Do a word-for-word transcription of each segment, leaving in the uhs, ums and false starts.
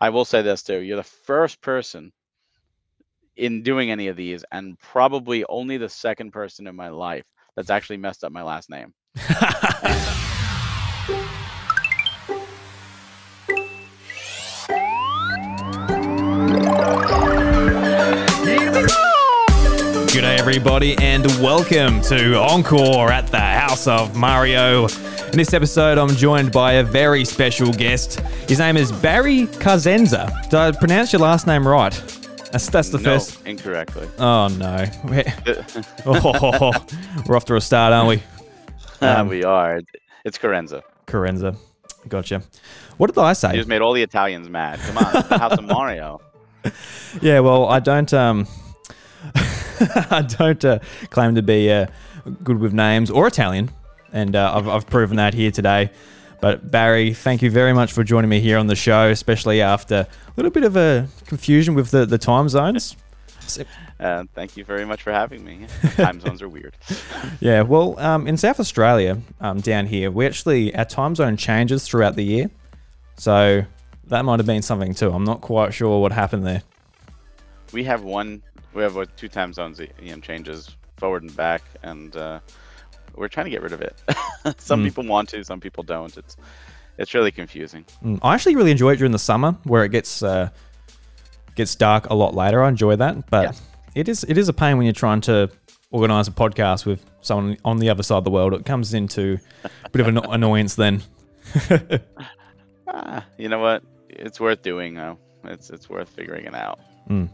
I will say this too. You're the first person in doing any of these, and probably only the second person in my life that's actually messed up my last name. G'day everybody, and welcome to Encore at the House of Mario. In this episode, I'm joined by a very special guest. His name is Barry Carenza. Did I pronounce your last name right? That's, that's the no, first... incorrectly. Oh, no. We're, oh, we're off to a start, aren't we? Um, we are. It's Carenza. Carenza. Gotcha. What did I say? You just made all the Italians mad. Come on, it's the House of Mario. Yeah, well, I don't... Um, I don't uh, claim to be uh, good with names or Italian. And uh, I've, I've proven that here today. But Barry, thank you very much for joining me here on the show, especially after a little bit of a confusion with the, the time zones. Uh, thank you very much for having me. Time zones are weird. Yeah, well, um, in South Australia, um, down here, we actually, our time zone changes throughout the year. So that might have been something too. I'm not quite sure what happened there. We have one, we have what, two time zones, you know, changes forward and back, and... Uh, we're trying to get rid of it. Some mm. people want to, some people don't. It's it's really confusing. Mm. I actually really enjoy it during the summer, where it gets uh, gets dark a lot later. I enjoy that, but yes. it is it is a pain when you're trying to organise a podcast with someone on the other side of the world. It comes into a bit of an annoyance then. ah, you know what? It's worth doing though. It's it's worth figuring it out. Mm.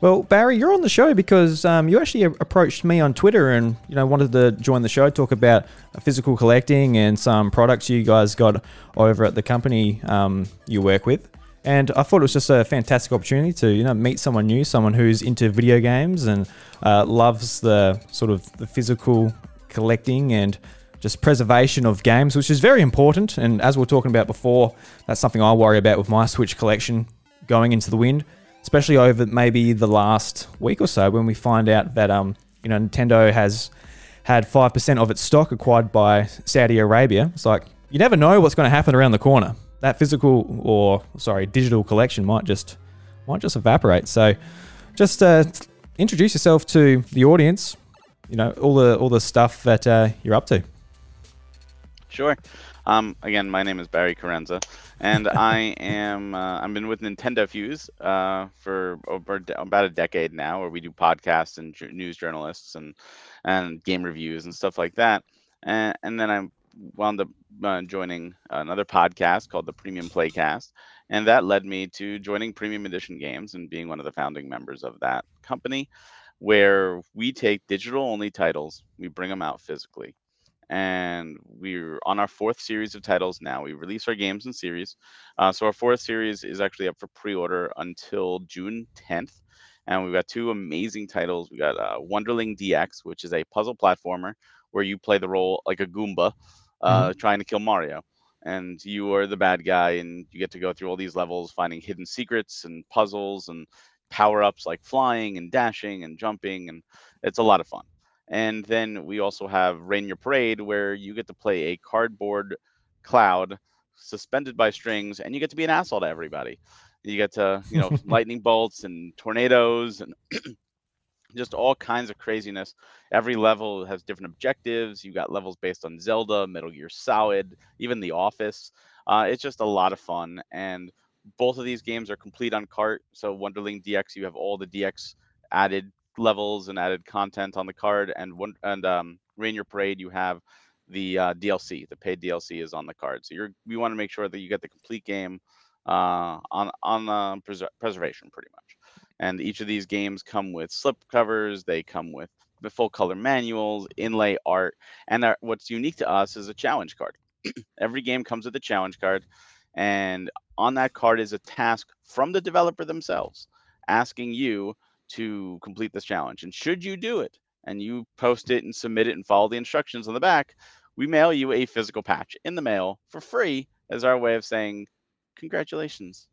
Well, Barry, you're on the show because um, you actually approached me on Twitter and, you know, wanted to join the show, talk about physical collecting and some products you guys got over at the company um, you work with. And I thought it was just a fantastic opportunity to, you know, meet someone new, someone who's into video games and uh, loves the sort of the physical collecting and just preservation of games, which is very important. And as we were talking about before, that's something I worry about with my Switch collection going into the wind. Especially over maybe the last week or so, when we find out that um you know Nintendo has had five percent of its stock acquired by Saudi Arabia. It's like you never know what's going to happen around the corner. That physical or sorry digital collection might just might just evaporate. So just uh, introduce yourself to the audience. You know all the all the stuff that uh, you're up to. Sure. Um, again, my name is Barry Carenza, and I am, uh, I've been with Nintendo Fuse uh, for over de- about a decade now, where we do podcasts and ju- news journalists and, and game reviews and stuff like that. And, and then I wound up uh, joining another podcast called the Premium Playcast, and that led me to joining Premium Edition Games and being one of the founding members of that company, where we take digital-only titles, we bring them out physically. And we're on our fourth series of titles now. We release our games in series. Uh, so our fourth series is actually up for pre-order until June tenth. And we've got two amazing titles. We've got uh, Wunderling D X, which is a puzzle platformer where you play the role like a Goomba uh, mm-hmm. trying to kill Mario. And you are the bad guy, and you get to go through all these levels, finding hidden secrets and puzzles and power-ups like flying and dashing and jumping. And it's a lot of fun. And then we also have Rain On Your Parade, where you get to play a cardboard cloud suspended by strings, and you get to be an asshole to everybody. You get to, you know, lightning bolts and tornadoes and just all kinds of craziness. Every level has different objectives. You got levels based on Zelda, Metal Gear Solid, even The Office. Uh, it's just a lot of fun. And both of these games are complete on cart. So Wunderling D X, you have all the D X added levels and added content on the card, and one and um Rain Your Parade, you have the uh D L C. The paid D L C is on the card, so you're we want to make sure that you get the complete game uh on on uh, pres- preservation pretty much. And each of these games come with slip covers, they come with the full color manuals, inlay art, and our, what's unique to us is a challenge card. Every game comes with a challenge card, and on that card is a task from the developer themselves asking you to complete this challenge. And should you do it, and you post it and submit it and follow the instructions on the back, we mail you a physical patch in the mail for free as our way of saying, congratulations.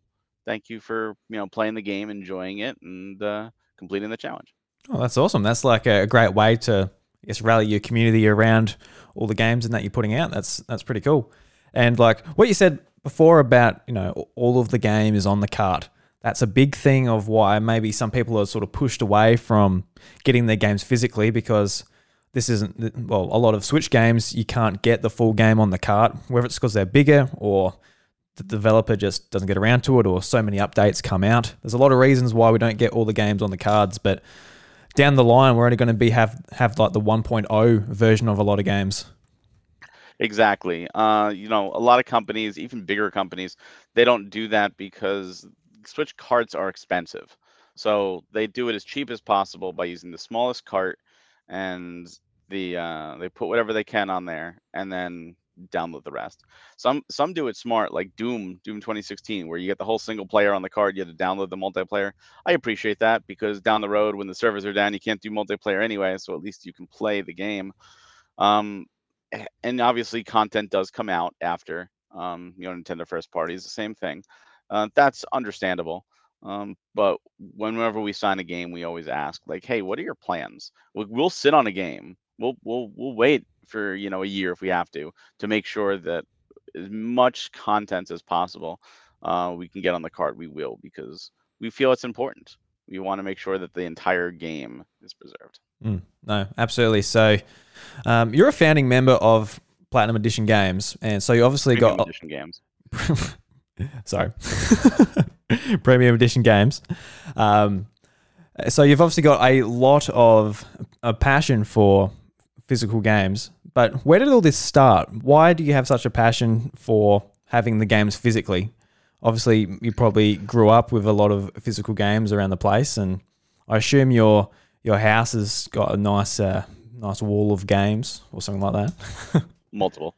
Thank you for, you know, playing the game, enjoying it, and uh, completing the challenge. Oh, that's awesome. That's like a great way to, I guess, rally your community around all the games and that you're putting out. That's, that's pretty cool. And like what you said before about, you know, all of the game is on the cart. That's a big thing of why maybe some people are sort of pushed away from getting their games physically, because this isn't, well, a lot of Switch games, you can't get the full game on the cart, whether it's because they're bigger or the developer just doesn't get around to it or so many updates come out. There's a lot of reasons why we don't get all the games on the cards, but down the line, we're only going to be have, have like the one point oh version of a lot of games. Exactly. Uh, you know, a lot of companies, even bigger companies, they don't do that because Switch carts are expensive. So they do it as cheap as possible by using the smallest cart, and the uh, they put whatever they can on there and then download the rest. Some some do it smart, like Doom, Doom twenty sixteen, where you get the whole single player on the card, you have to download the multiplayer. I appreciate that, because down the road when the servers are down, you can't do multiplayer anyway, so at least you can play the game. Um, and obviously content does come out after, um, you know, Nintendo first party is the same thing. Uh, that's understandable. Um, but whenever we sign a game, we always ask, like, hey, what are your plans? We'll, we'll sit on a game. We'll we'll we'll wait for, you know, a year if we have to, to make sure that as much content as possible uh, we can get on the card. We will, because we feel it's important. We want to make sure that the entire game is preserved. Mm, no, absolutely. So um, you're a founding member of Platinum Edition Games, and so you obviously Premium got... Edition Games. Sorry. Premium Edition Games. Um, so you've obviously got a lot of a passion for physical games, but where did all this start? Why do you have such a passion for having the games physically? Obviously, you probably grew up with a lot of physical games around the place, and I assume your your house has got a nice uh, nice wall of games or something like that. Multiple.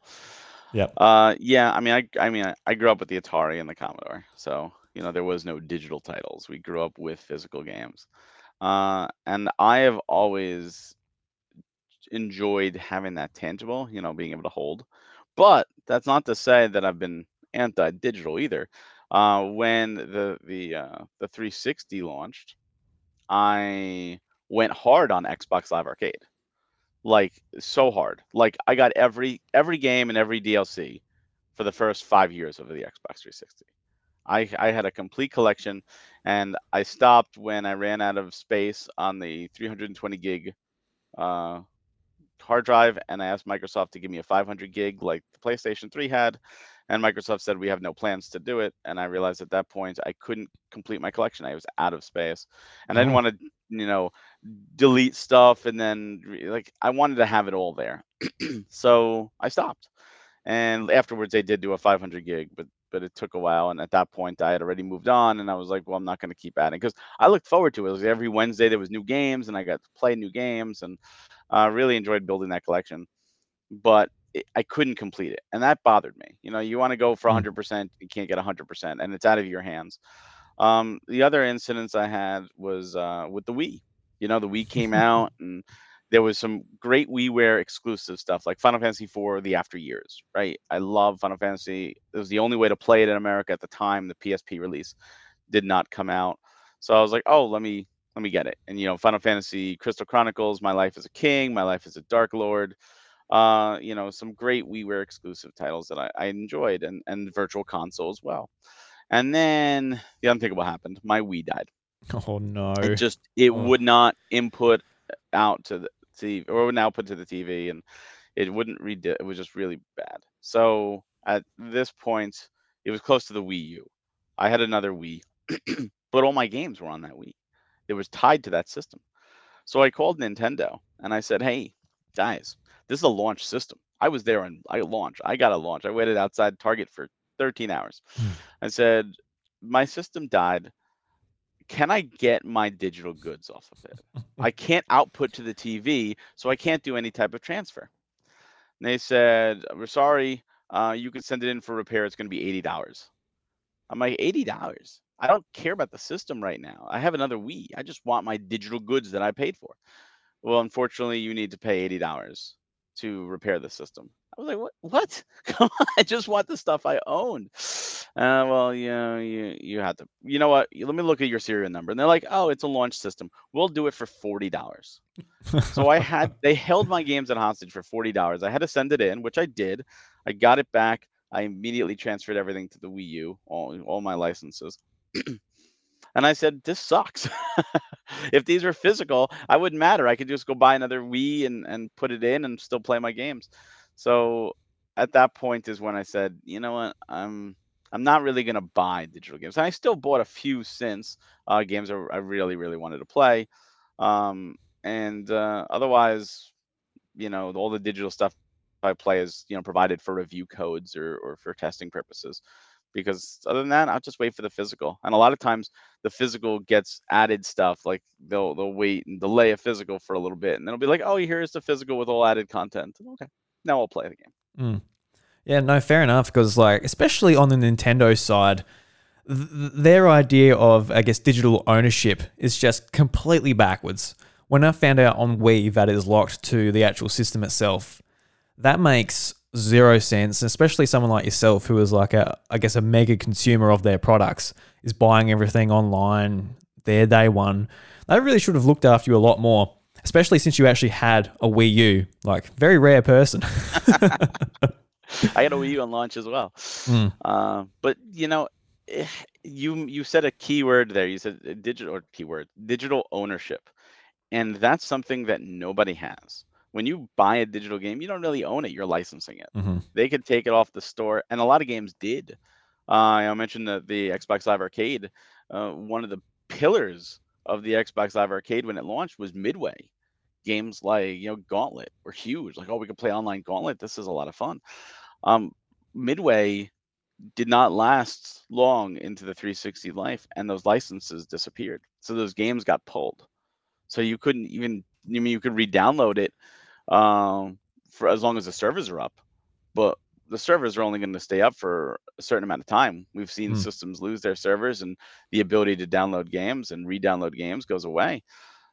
Yeah. Uh, yeah. I mean, I, I mean, I, I grew up with the Atari and the Commodore, so you know there was no digital titles. We grew up with physical games, uh, and I have always enjoyed having that tangible, you know, being able to hold. But that's not to say that I've been anti-digital either. Uh, when the the uh, the three sixty launched, I went hard on Xbox Live Arcade. Like, so hard. Like, I got every every game and every D L C for the first five years of the Xbox three sixty. I, I had a complete collection, and I stopped when I ran out of space on the three hundred twenty gig uh, hard drive, and I asked Microsoft to give me a five hundred gig like the PlayStation three had, and Microsoft said, we have no plans to do it, and I realized at that point I couldn't complete my collection. I was out of space, and mm-hmm. I didn't want to, you know, delete stuff, and then like I wanted to have it all there. So I stopped, and afterwards they did do a five hundred gig, but but it took a while, and at that point I had already moved on, and I was like, well, I'm not going to keep adding, because I looked forward to it. It was every Wednesday there was new games, and I got to play new games, and I uh, really enjoyed building that collection, but it, I couldn't complete it, and that bothered me. You know, you want to go for one hundred percent, you can't get one hundred percent, and it's out of your hands. Um, the other incidents I had was uh, with the Wii. You know, the Wii came out, and there was some great WiiWare exclusive stuff, like Final Fantasy four, The After Years, right? I love Final Fantasy. It was the only way to play it in America at the time. The P S P release did not come out. So I was like, oh, let me let me get it. And, you know, Final Fantasy Crystal Chronicles, My Life as a King, My Life as a Dark Lord. Uh, you know, some great WiiWare exclusive titles that I, I enjoyed, and, and Virtual Console as well. And then the unthinkable happened. My Wii died. Oh no! It just it oh. would not input out to the T V, or would output to the T V, and it wouldn't read. It was just really bad. So at this point, it was close to the Wii U. I had another Wii, but all my games were on that Wii. It was tied to that system. So I called Nintendo and I said, "Hey guys, this is a launch system. I was there and I launched. I got a launch. I waited outside Target for thirteen hours. I said, my system died. Can I get my digital goods off of it? I can't output to the T V, so I can't do any type of transfer. And they said, we're sorry. Uh, you can send it in for repair. It's going to be eighty dollars. I'm like, eighty dollars? I don't care about the system right now. I have another Wii. I just want my digital goods that I paid for. Well, unfortunately, you need to pay eighty dollars to repair the system. I was like, what? What? Come on! I just want the stuff I own. Uh, well, you know, you you have to. You know what? Let me look at your serial number. And they're like, oh, it's a launch system. We'll do it for forty dollars. So I had they held my games at hostage for forty dollars. I had to send it in, which I did. I got it back. I immediately transferred everything to the Wii U, all, all my licenses. And I said, this sucks. If these were physical, I wouldn't matter. I could just go buy another Wii and, and put it in and still play my games. So at that point is when I said, you know what, I'm I'm not really going to buy digital games. And I still bought a few since uh, games I, I really, really wanted to play. Um, and uh, otherwise, you know, all the digital stuff I play is, you know, provided for review codes or, or for testing purposes. Because other than that, I'll just wait for the physical. And a lot of times the physical gets added stuff. Like they'll they'll wait and delay a physical for a little bit. And then it'll be like, oh, here's the physical with all added content. Okay, now I'll play the game. Mm. Yeah, no, fair enough. Because like, especially on the Nintendo side, th- their idea of, I guess, digital ownership is just completely backwards. When I found out on Wii that it is locked to the actual system itself, that makes zero sense, especially someone like yourself who is like a, I guess, a mega consumer of their products, is buying everything online, their day one. They really should have looked after you a lot more, especially since you actually had a Wii U, like very rare person. I had a Wii U on launch as well. Mm. Uh, but, you know, you you said a keyword there. You said a digital or keyword, digital ownership. And that's something that nobody has. When you buy a digital game, you don't really own it. You're licensing it. Mm-hmm. They could take it off the store, and a lot of games did. Uh, I mentioned the, the Xbox Live Arcade. Uh, one of the pillars of the Xbox Live Arcade when it launched was Midway. Games like, you know, Gauntlet were huge. Like, oh, we can play online Gauntlet. This is a lot of fun. Um, Midway did not last long into the three sixty life, and those licenses disappeared. So those games got pulled. So you couldn't even, I mean, you could re-download it. Um, for as long as the servers are up, but the servers are only going to stay up for a certain amount of time. We've seen mm. systems lose their servers, and the ability to download games and re-download games goes away.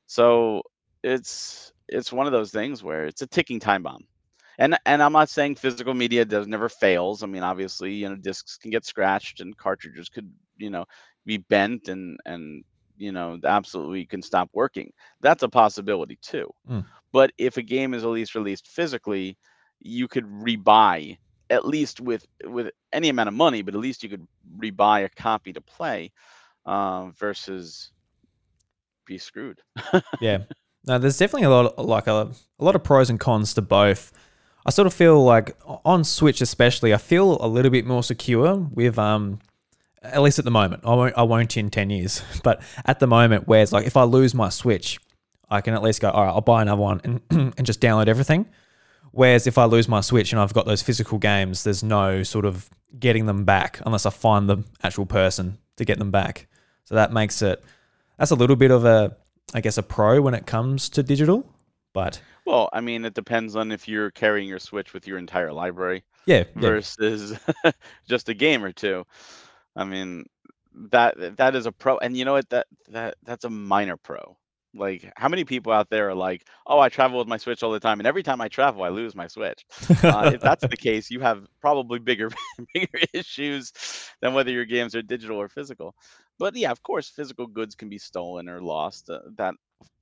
So it's it's one of those things where it's a ticking time bomb. And and I'm not saying physical media does never fails. I mean, obviously, you know, discs can get scratched and cartridges could, you know, be bent and and you know, absolutely can stop working. That's a possibility too. Mm. But if a game is at least released physically, you could rebuy, at least with with any amount of money, but at least you could rebuy a copy to play uh, versus be screwed. Yeah. No, there's definitely a lot of, like a, a lot of pros and cons to both. I sort of feel like on Switch especially, I feel a little bit more secure with, um, at least at the moment. I won't, I won't in ten years, but at the moment where it's like if I lose my Switch, I can at least go, all right, I'll buy another one and and just download everything. Whereas if I lose my Switch and I've got those physical games, there's no sort of getting them back unless I find the actual person to get them back. So that makes it, that's a little bit of a, I guess, a pro when it comes to digital. But well, I mean, it depends on if you're carrying your Switch with your entire library, yeah, versus yeah. just a game or two. I mean, that that is a pro, and you know what? That that that's a minor pro. Like, how many people out there are like, oh, I travel with my Switch all the time, and every time I travel, I lose my Switch. Uh, if that's the case, you have probably bigger bigger issues than whether your games are digital or physical. But yeah, of course, physical goods can be stolen or lost. Uh, that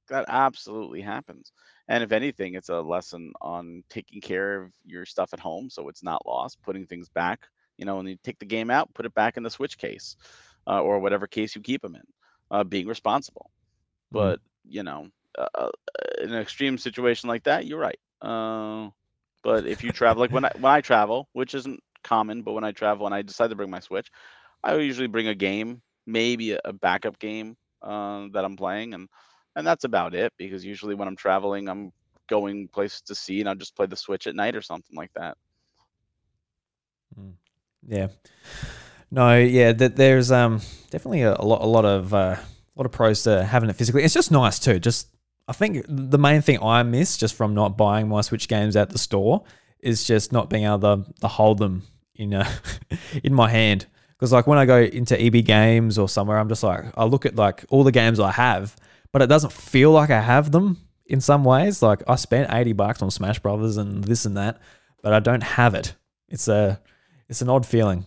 that absolutely happens. And if anything, it's a lesson on taking care of your stuff at home so it's not lost, putting things back. You know, when you take the game out, put it back in the Switch case uh, or whatever case you keep them in, uh, being responsible. But, you know, uh, in an extreme situation like that, you're right. Uh, but if you travel, like when I, when I travel, which isn't common, but when I travel and I decide to bring my Switch, I usually bring a game, maybe a backup game uh, that I'm playing. And, and that's about it, because usually when I'm traveling, I'm going places to see, and I'll just play the Switch at night or something like that. Yeah. No, yeah, that there's um definitely a, a lot a lot of... Uh, A lot of pros to having it physically. It's just nice too. Just, I think the main thing I miss just from not buying my Switch games at the store is just not being able to, to hold them in uh, in my hand. Because like when I go into E B Games or somewhere, I'm just like, I look at like all the games I have, but it doesn't feel like I have them in some ways. Like I spent eighty bucks on Smash Brothers and this and that, but I don't have it. It's a, it's an odd feeling.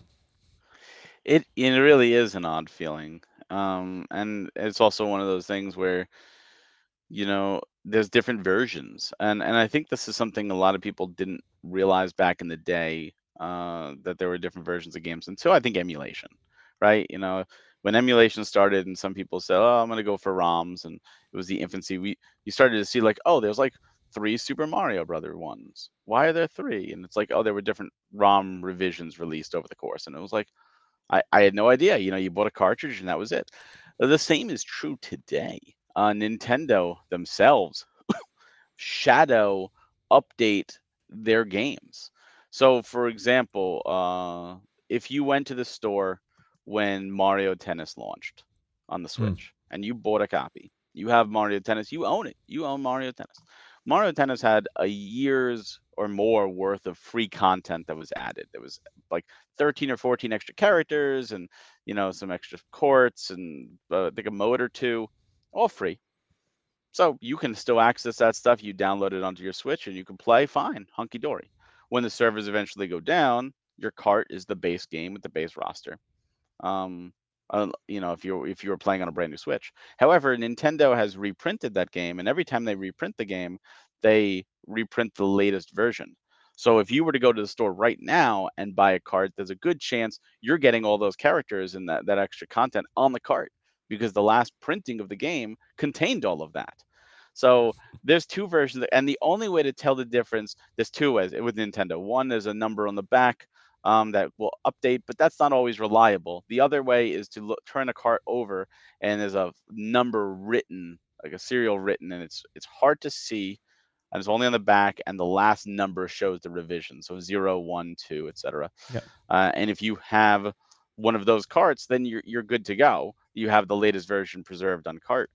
It it really is an odd feeling. Um, and it's also one of those things where, you know, there's different versions. And and I think this is something a lot of people didn't realize back in the day, uh, that there were different versions of games until I think emulation, right? You know, when emulation started and some people said, oh, I'm going to go for ROMs, and it was the infancy, we you started to see like, oh, there's like three Super Mario Brother ones. Why are there three? And it's like, oh, there were different ROM revisions released over the course. And it was like, I, I had no idea. You know, you bought a cartridge and that was it. The same is true today. Uh, Nintendo themselves shadow update their games. So, for example, uh, if you went to the store when Mario Tennis launched on the Switch mm. and you bought a copy, you have Mario Tennis, you own it. You own Mario Tennis. Mario Tennis had a year's or more worth of free content that was added. There was like thirteen or fourteen extra characters and, you know, some extra courts and uh, I think a mode or two, all free. So you can still access that stuff. You download it onto your Switch and you can play fine, hunky-dory. When the servers eventually go down, your cart is the base game with the base roster. Um, uh, you know, if you're if you're playing on a brand new Switch. However, Nintendo has reprinted that game, and every time they reprint the game, they reprint the latest version. So if you were to go to the store right now and buy a cart, there's a good chance you're getting all those characters and that, that extra content on the cart, because the last printing of the game contained all of that. So there's two versions, and the only way to tell the difference, there's two ways with Nintendo. One, there's a number on the back Um, that will update, but that's not always reliable. The other way is to look, turn a cart over, and there's a number written, like a serial written, and it's it's hard to see, and it's only on the back, and the last number shows the revision, so zero, one, two, et cetera. Yep. Uh, and if you have one of those carts, then you're you're good to go. You have the latest version preserved on cart,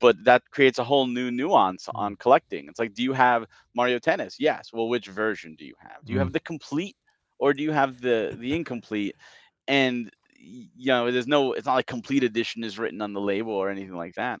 but that creates a whole new nuance mm-hmm. on collecting. It's like, do you have Mario Tennis? Yes. Well, which version do you have? Do you mm-hmm. have the complete? Or do you have the, the incomplete? And, you know, there's no, it's not like complete edition is written on the label or anything like that.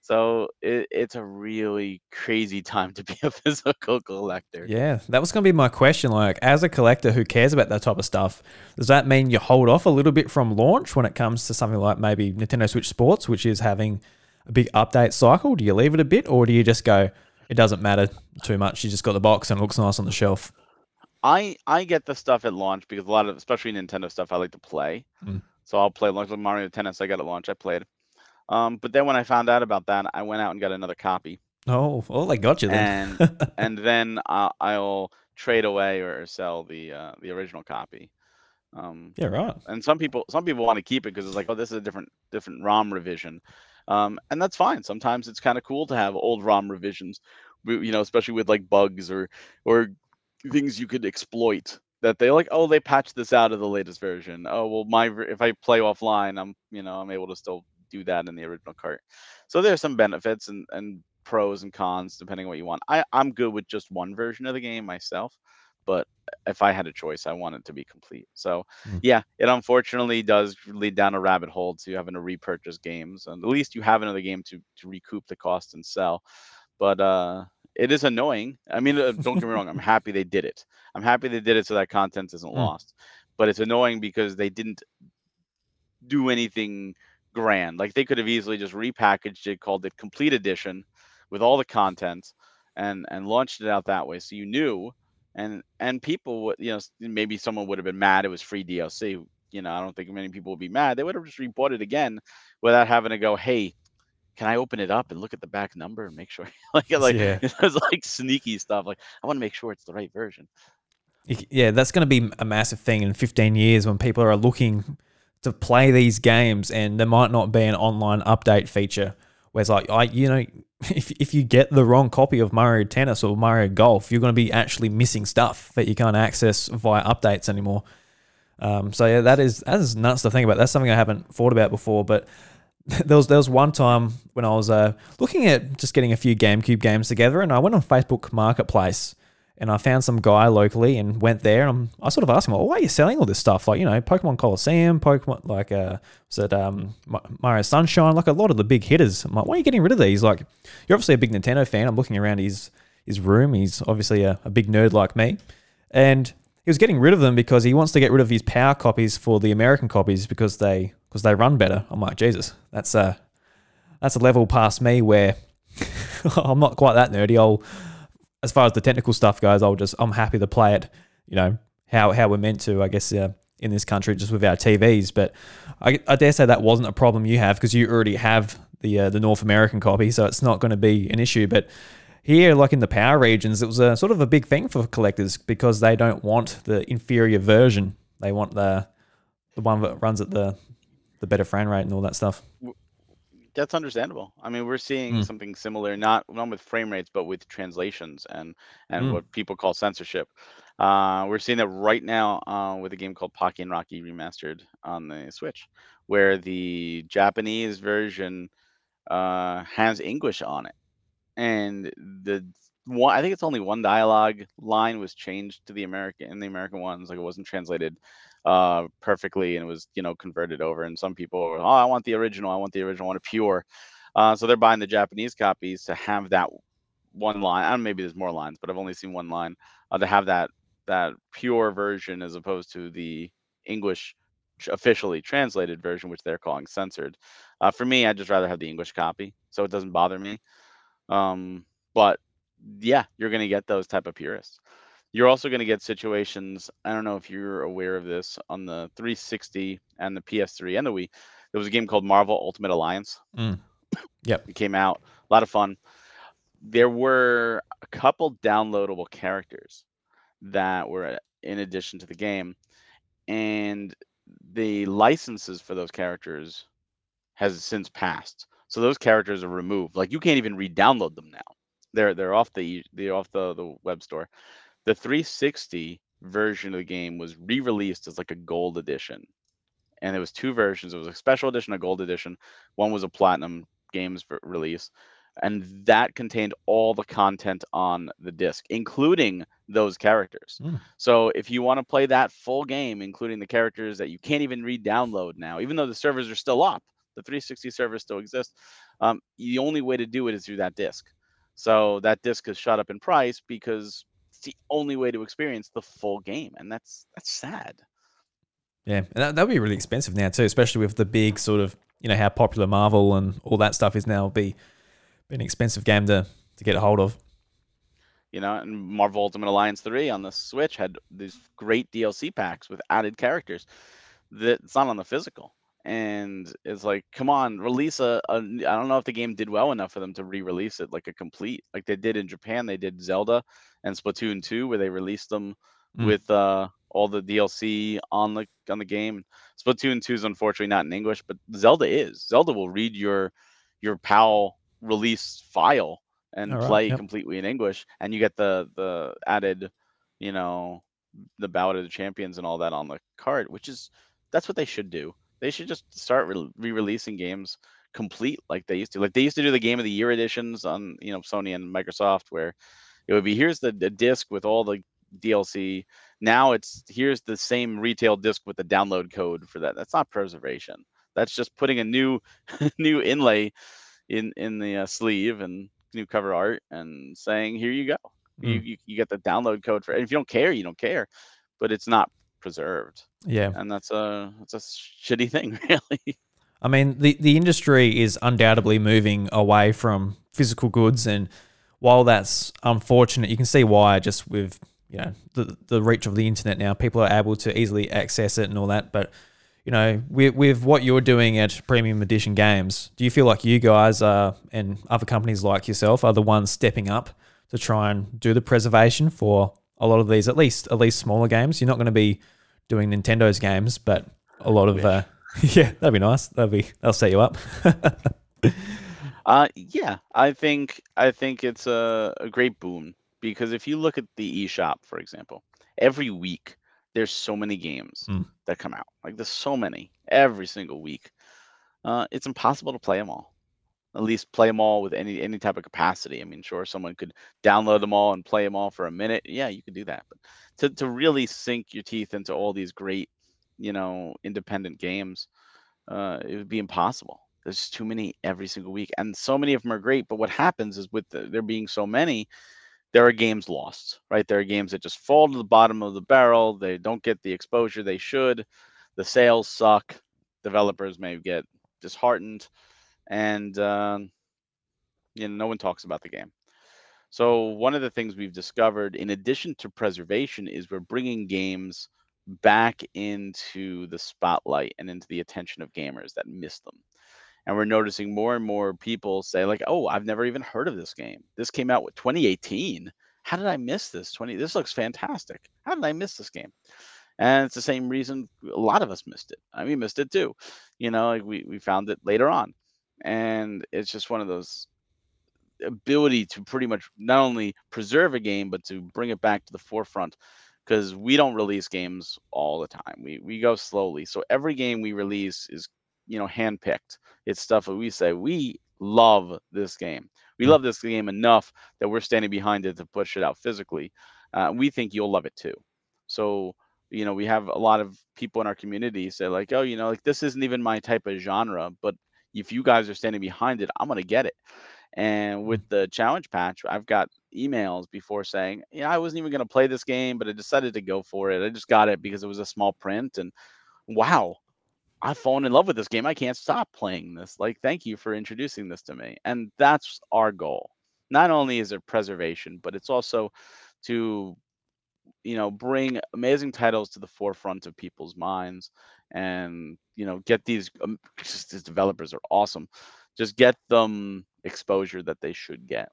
So it, it's a really crazy time to be a physical collector. Yeah, that was going to be my question. Like, as a collector who cares about that type of stuff, does that mean you hold off a little bit from launch when it comes to something like maybe Nintendo Switch Sports, which is having a big update cycle? Do you leave it a bit, or do you just go, it doesn't matter too much, you just got the box and it looks nice on the shelf? I, I get the stuff at launch because a lot of, especially Nintendo stuff, I like to play. Mm. So I'll play launch, like Mario Tennis. I got at launch. I played. Um, but then when I found out about that, I went out and got another copy. Oh, well, I got you then. And, and then uh, I'll trade away or sell the uh, the original copy. Um, yeah, right. And some people some people want to keep it because it's like, oh, this is a different different ROM revision, um, and that's fine. Sometimes it's kind of cool to have old ROM revisions, you know, especially with like bugs or or. things you could exploit that they like, oh, they patched this out of the latest version. Oh, well, my if I play offline, I'm, you know, I'm able to still do that in the original cart. So there's some benefits and, and pros and cons, depending on what you want. I, I'm good with just one version of the game myself, but if I had a choice, I want it to be complete. So mm. yeah, it unfortunately does lead down a rabbit hole to having to repurchase games. And at least you have another game to, to recoup the cost and sell. But, uh, it is annoying. I mean, don't get me wrong. I'm happy they did it. I'm happy they did it so that content isn't mm. lost. But it's annoying because they didn't do anything grand. Like, they could have easily just repackaged it, called it Complete Edition with all the content, and, and launched it out that way. So you knew, and and people would, you know, maybe someone would have been mad it was free D L C. You know, I don't think many people would be mad. They would have just rebought it again without having to go, hey, can I open it up and look at the back number and make sure? like, like yeah. There's like sneaky stuff. Like, I want to make sure it's the right version. Yeah, that's going to be a massive thing in fifteen years when people are looking to play these games, and there might not be an online update feature where it's like, I, you know, if if you get the wrong copy of Mario Tennis or Mario Golf, you're going to be actually missing stuff that you can't access via updates anymore. Um, so yeah, that is that is nuts to think about. That's something I haven't thought about before, but. There was, there was one time when I was uh, looking at just getting a few GameCube games together, and I went on Facebook Marketplace and I found some guy locally and went there, and I'm, I sort of asked him, well, why are you selling all this stuff? Like, you know, Pokemon Coliseum, Pokemon, like, uh, was it um, Mario Sunshine, like a lot of the big hitters. I'm like, why are you getting rid of these? Like, you're obviously a big Nintendo fan. I'm looking around his, his room. He's obviously a, a big nerd like me. And he was getting rid of them because he wants to get rid of his power copies for the American copies because they... because they run better. I'm like, Jesus, that's a, that's a level past me where I'm not quite that nerdy. I'll, as far as the technical stuff goes, I'll just, I'm happy to play it, you know, how how we're meant to, I guess, uh, in this country, just with our T Vs. But I, I dare say that wasn't a problem you have, because you already have the uh, the North American copy, so it's not going to be an issue. But here, like in the power regions, it was a sort of a big thing for collectors, because they don't want the inferior version. They want the the one that runs at the the better frame rate and all that stuff. That's understandable. I mean, we're seeing mm. something similar, not not with frame rates, but with translations and and mm. what people call censorship. Uh, we're seeing that right now uh, with a game called Pocky and Rocky Remastered on the Switch, where the Japanese version uh, has English on it. And the one, I think it's only one dialogue line was changed to the American, in the American ones, like it wasn't translated uh, perfectly, and it was, you know, converted over. And some people were, oh, I want the original, I want the original, I want it pure. Uh, so they're buying the Japanese copies to have that one line. I don't know, maybe there's more lines, but I've only seen one line uh, to have that that pure version, as opposed to the English officially translated version, which they're calling censored. Uh, for me, I'd just rather have the English copy, so it doesn't bother me. Um, but yeah, you're going to get those type of purists. You're also going to get situations. I don't know if you're aware of this on the three sixty and the P S three and the Wii. There was a game called Marvel Ultimate Alliance. Mm. Yep. It came out. A lot of fun. There were a couple downloadable characters that were in addition to the game, and the licenses for those characters has since passed. So those characters are removed. Like, you can't even re-download them now. They're they're off the they're off the, the web store. The three sixty version of the game was re-released as like a gold edition, and there was two versions. It was a special edition, a gold edition. One was a Platinum Games release, and that contained all the content on the disc, including those characters. Mm. So if you want to play that full game, including the characters that you can't even re-download now, even though the servers are still up. The three sixty servers still exist. Um, the only way to do it is through that disc. So that disc is shot up in price because it's the only way to experience the full game, and that's that's sad. Yeah, and that that'd be really expensive now too, especially with the big sort of, you know, how popular Marvel and all that stuff is now. It'd be, be an expensive game to to get a hold of. You know, and Marvel Ultimate Alliance three on the Switch had these great D L C packs with added characters. That's not on the physical. And it's like, come on, release a, a. I don't know if the game did well enough for them to re-release it like a complete, like they did in Japan. They did Zelda and Splatoon two, where they released them mm. with uh, all the D L C on the on the game. Splatoon two is unfortunately not in English, but Zelda is. Zelda will read your your P A L release file and all play right, yep. completely in English, and you get the the added, you know, the Ballad of the Champions and all that on the card, which is that's what they should do. They should just start re-releasing games complete like they used to. Like they used to do the Game of the Year editions on, you know, Sony and Microsoft, where it would be here's the, the disc with all the D L C. Now it's here's the same retail disc with the download code for that. That's not preservation. That's just putting a new new inlay in in the uh, sleeve and new cover art and saying here you go. Mm. You, you you get the download code for it. And if you don't care, you don't care. But it's not preserved. Yeah, and that's a that's a shitty thing, really. I mean, the the industry is undoubtedly moving away from physical goods, and while that's unfortunate, you can see why, just with, you know, the the reach of the internet now, people are able to easily access it and all that. But, you know, with with what you're doing at Premium Edition Games, do you feel like you guys are, and other companies like yourself, are the ones stepping up to try and do the preservation for a lot of these, at least at least smaller games? You're not going to be doing Nintendo's games, but a lot of uh, yeah, that'd be nice. That'd be that'll set you up. uh, yeah, I think I think it's a, a great boon, because if you look at the eShop, for example, every week there's so many games mm. that come out. Like there's so many every single week. Uh, it's impossible to play them all. At least play them all with any any type of capacity. I mean, sure, someone could download them all and play them all for a minute. Yeah, you could do that. But to to really sink your teeth into all these great, you know, independent games, uh, it would be impossible. There's too many every single week, and so many of them are great. But what happens is, with the, there being so many, there are games lost, right? There are games that just fall to the bottom of the barrel. They don't get the exposure they should. The sales suck. Developers may get disheartened. And, uh, you know, no one talks about the game. So one of the things we've discovered, in addition to preservation, is we're bringing games back into the spotlight and into the attention of gamers that miss them. And we're noticing more and more people say, like, oh, I've never even heard of this game. This came out with twenty eighteen. How did I miss this? twenty This looks fantastic. How did I miss this game? And it's the same reason a lot of us missed it. I mean, missed it too. You know, like we, we found it later on. And it's just one of those ability to pretty much not only preserve a game, but to bring it back to the forefront. Because we don't release games all the time. We we go slowly. So every game we release is, you know, handpicked. It's stuff that we say, we love this game. We love this game enough that we're standing behind it to push it out physically. Uh, we think you'll love it too. So, you know, we have a lot of people in our community say, like, oh, you know, like, this isn't even my type of genre, but if you guys are standing behind it, I'm going to get it. And with the challenge patch, I've got emails before saying, yeah, I wasn't even going to play this game, but I decided to go for it. I just got it because it was a small print, and wow, I've fallen in love with this game. I can't stop playing this. Like, thank you for introducing this to me. And that's our goal. Not only is it preservation, but it's also to, you know, bring amazing titles to the forefront of people's minds and, you know, get these, um, just, these developers are awesome. Just get them exposure that they should get.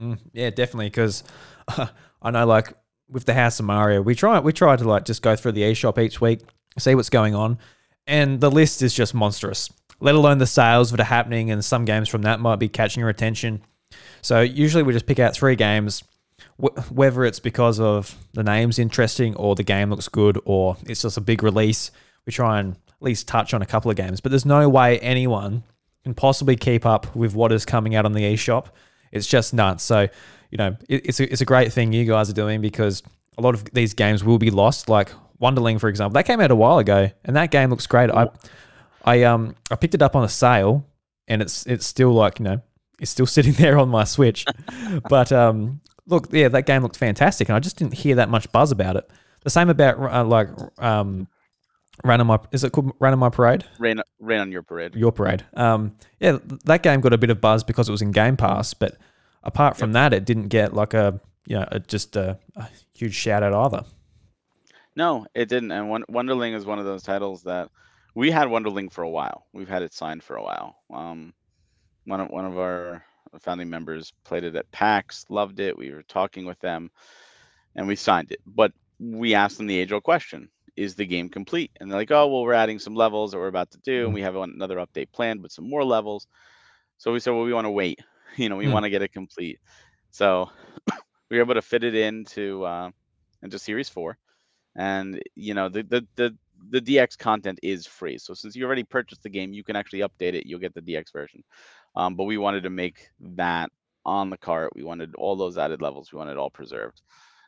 Mm, yeah, definitely. Because uh, I know, like, with the House of Mario, we try, we try to, like, just go through the eShop each week, see what's going on. And the list is just monstrous, let alone the sales that are happening, and some games from that might be catching your attention. So usually we just pick out three games, wh- whether it's because of the name's interesting or the game looks good or it's just a big release. We try and at least touch on a couple of games, but there's no way anyone can possibly keep up with what is coming out on the eShop. It's just nuts. So, you know, it, it's, a, it's a great thing you guys are doing, because a lot of these games will be lost, like Wunderling, for example. That came out a while ago, and that game looks great. I, I, um, I picked it up on a sale, and it's it's still like you know, it's still sitting there on my Switch. But um, look, yeah, that game looked fantastic, and I just didn't hear that much buzz about it. The same about uh, like um, Rain On My is it called Rain On My Parade? Rain, Rain On Your Parade. Your Parade. Um, yeah, that game got a bit of buzz because it was in Game Pass, but apart from yep. that, it didn't get like a you know a, just a, a huge shout out either. No, it didn't. And Wunderling is one of those titles that we had Wunderling for a while. We've had it signed for a while. Um, one of one of our founding members played it at PAX, loved it. We were talking with them, and we signed it. But we asked them the age-old question: is the game complete? And they're like, oh, well, we're adding some levels that we're about to do, and we have another update planned with some more levels. So we said, well, we want to wait. You know, we mm. want to get it complete. So we were able to fit it into uh, into Series Four. And, you know, the, the, the, the D X content is free. So since you already purchased the game, you can actually update it. You'll get the D X version. Um, but we wanted to make that on the cart. We wanted all those added levels. We wanted it all preserved.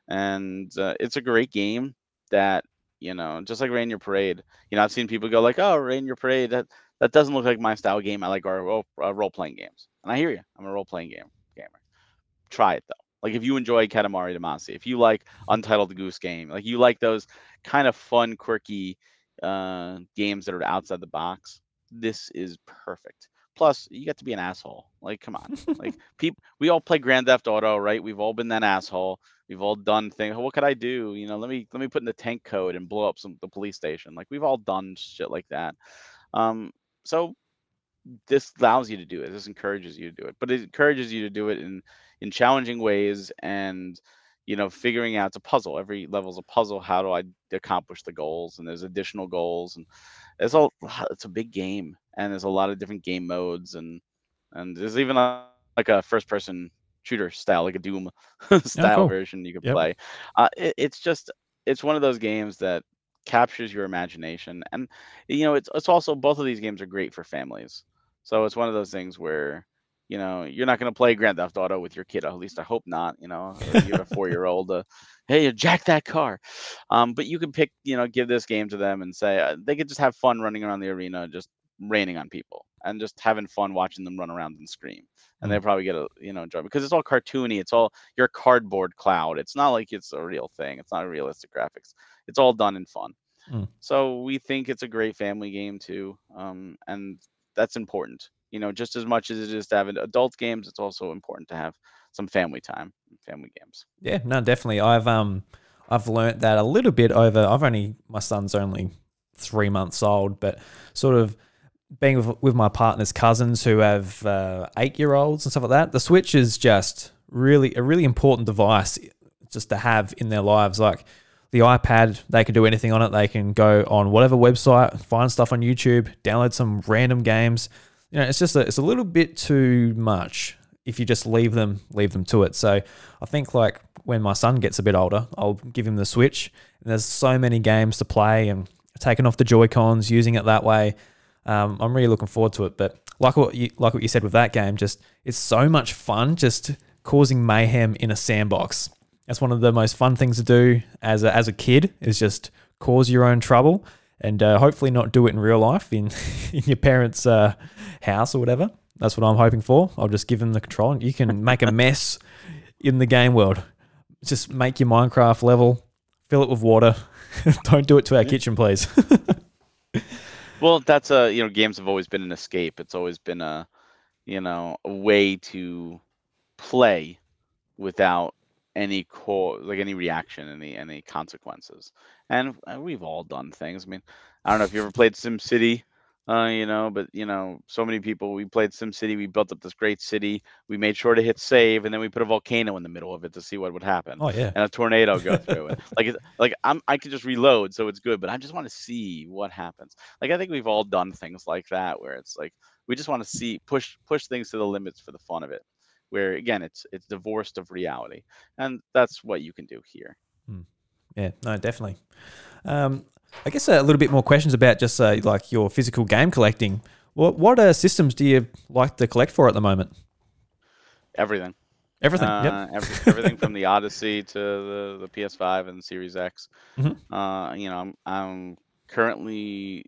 And uh, it's a great game that, you know, just like Rain Your Parade, you know, I've seen people go like, oh, Rain Your Parade, that, that doesn't look like my style game. I like our role, uh, role-playing games. And I hear you. I'm a role-playing game gamer. Try it, though. Like, if you enjoy Katamari Damacy, if you like Untitled Goose Game, like, you like those kind of fun, quirky uh, games that are outside the box, this is perfect. Plus, you get to be an asshole. Like, come on. Like, people, we all play Grand Theft Auto, right? We've all been that asshole. We've all done things. Oh, what could I do? You know, let me let me put in the tank code and blow up some the police station. Like, we've all done shit like that. Um, so this allows you to do it. This encourages you to do it. But it encourages you to do it in in challenging ways, and, you know, figuring out, it's a puzzle. Every level's a puzzle. How do I accomplish the goals? And there's additional goals, and it's all, it's a big game, and there's a lot of different game modes, and and there's even a, like a first person shooter style, like a Doom style oh, cool. version you could yep. play. Uh, it, it's just, it's one of those games that captures your imagination, and, you know, it's it's also, both of these games are great for families. So it's one of those things where, you know, you're not going to play Grand Theft Auto with your kid. At least I hope not. You know, you have a four-year-old. Uh, hey, jack that car. Um, but you can pick, you know, give this game to them and say uh, they could just have fun running around the arena, just raining on people, and just having fun watching them run around and scream. And they probably get a, you know, enjoy it, because it's all cartoony. It's all your cardboard cloud. It's not like it's a real thing. It's not realistic graphics. It's all done in fun. Mm. So we think it's a great family game too. Um, and that's important. you know, just as much as it is to have adult games, it's also important to have some family time, family games. Yeah, no, definitely. I've um, I've learnt that a little bit over. I've only my son's only three months old, but sort of being with, with my partner's cousins who have uh, eight-year-olds and stuff like that. The Switch is just really a really important device just to have in their lives. Like the iPad, they can do anything on it. They can go on whatever website, find stuff on YouTube, download some random games. You know, it's just a, it's a little bit too much if you just leave them leave them to it. So I think like when my son gets a bit older, I'll give him the Switch, and there's so many games to play, and taking off the Joy-Cons, using it that way. Um, I'm really looking forward to it. But like what you, like what you said with that game, just it's so much fun just causing mayhem in a sandbox. That's one of the most fun things to do as a, as a kid, is just cause your own trouble and uh, hopefully not do it in real life in, in your parents' uh, house or whatever. That's what I'm hoping for. I'll just give them the control, and you can make a mess in the game world. Just make your Minecraft level, fill it with water. Don't do it to our kitchen, please. Well, that's a, you know, games have always been an escape. It's always been a, you know, a way to play without any core, like any reaction, any, any consequences. And we've all done things. I mean, I don't know if you ever played SimCity, uh, you know, but you know, so many people, we played SimCity, we built up this great city, we made sure to hit save, and then we put a volcano in the middle of it to see what would happen. Oh yeah. And a tornado go through it. Like, like I'm, I could just reload, so it's good, but I just want to see what happens. Like, I think we've all done things like that, where it's like, we just want to see, push, push things to the limits for the fun of it. Where again, it's it's divorced of reality, and that's what you can do here. Mm. Yeah, no, definitely. Um, I guess a little bit more questions about just uh, like your physical game collecting. What what uh, systems do you like to collect for at the moment? Everything, everything, uh, yep. every, everything from the Odyssey to the, the P S five and Series X. Mm-hmm. Uh, you know, I'm I'm currently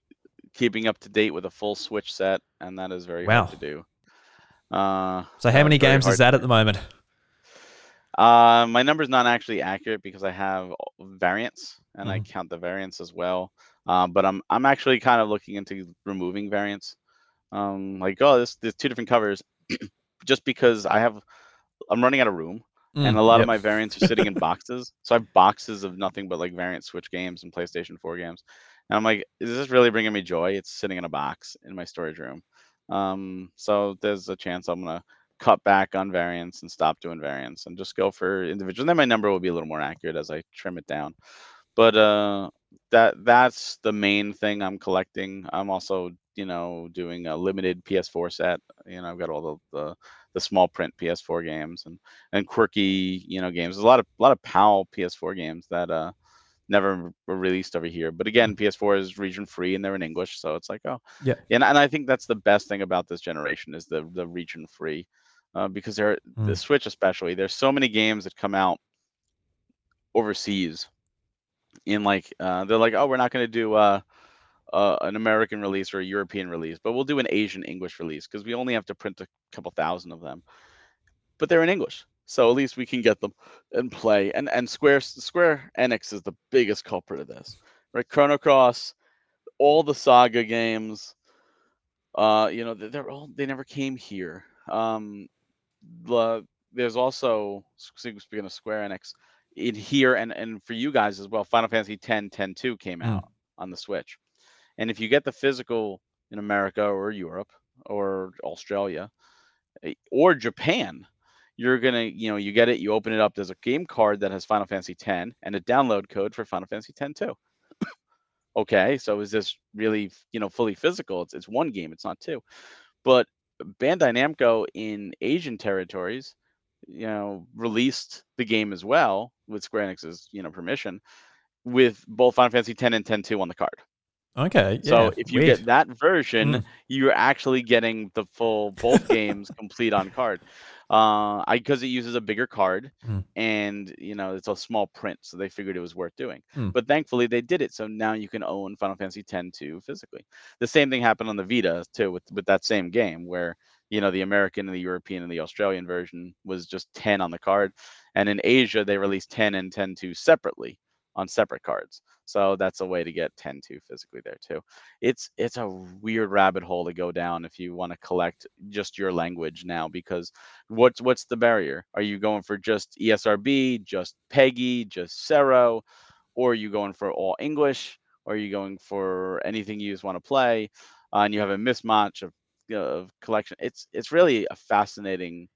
keeping up to date with a full Switch set, and that is very wow. hard to do. Uh, so how many games is that at the moment? Uh, my number's not actually accurate because I have variants, and mm-hmm. I count the variants as well. Um, but I'm I'm actually kind of looking into removing variants. Um, like oh, this there's two different covers, just because I have I'm running out of room, mm, and a lot yep. of my variants are sitting in boxes. So I have boxes of nothing but like variant Switch games and PlayStation four games, and I'm like, is this really bringing me joy? It's sitting in a box in my storage room. Um, so there's a chance I'm going to cut back on variants and stop doing variants and just go for individual. And then my number will be a little more accurate as I trim it down. But, uh, that, that's the main thing I'm collecting. I'm also, you know, doing a limited P S four set. You know, I've got all the, the, the small print P S four games and, and quirky, you know, games. There's a lot of, a lot of PAL P S four games that, uh, never were released over here. But again, P S four is region free, and they're in English, so it's like, oh yeah. And and I think that's the best thing about this generation is the the region free, uh, because there mm. the Switch especially. There's so many games that come out overseas, in like uh, they're like, oh, we're not going to do uh, uh, an American release or a European release, but we'll do an Asian English release because we only have to print a couple thousand of them, but they're in English. So at least we can get them and play. And and Square Square Enix is the biggest culprit of this, right? Chrono Cross, all the Saga games, uh, you know, they're all they never came here. Um, the, there's also, speaking of Square Enix, in here and, and for you guys as well, Final Fantasy ten, ten two came out mm. on the Switch, and if you get the physical in America or Europe or Australia or Japan. You're going to, you know, you get it, you open it up. There's a game card that has Final Fantasy ten and a download code for Final Fantasy ten too. Okay, so is this really, you know, fully physical? It's it's one game, it's not two. But Bandai Namco in Asian territories, you know, released the game as well with Square Enix's, you know, permission with both Final Fantasy ten and ten two on the card. Okay. So yeah, if you weird. get that version, mm. you're actually getting the full both games complete on card. Uh, I because it uses a bigger card, mm. and you know it's a small print, so they figured it was worth doing. Mm. But thankfully they did it, so now you can own Final Fantasy ten two physically. The same thing happened on the Vita too with with that same game, where you know the American and the European and the Australian version was just ten on the card, and in Asia they released ten and ten two separately on separate cards. So that's a way to get ten two physically there too. It's it's a weird rabbit hole to go down if you want to collect just your language now, because what's what's the barrier? Are you going for just E S R B, just Peggy, just Sero, or are you going for all English? Or are you going for anything you just want to play? Uh, and you have a mismatch of, you know, of collection. It's it's really a fascinating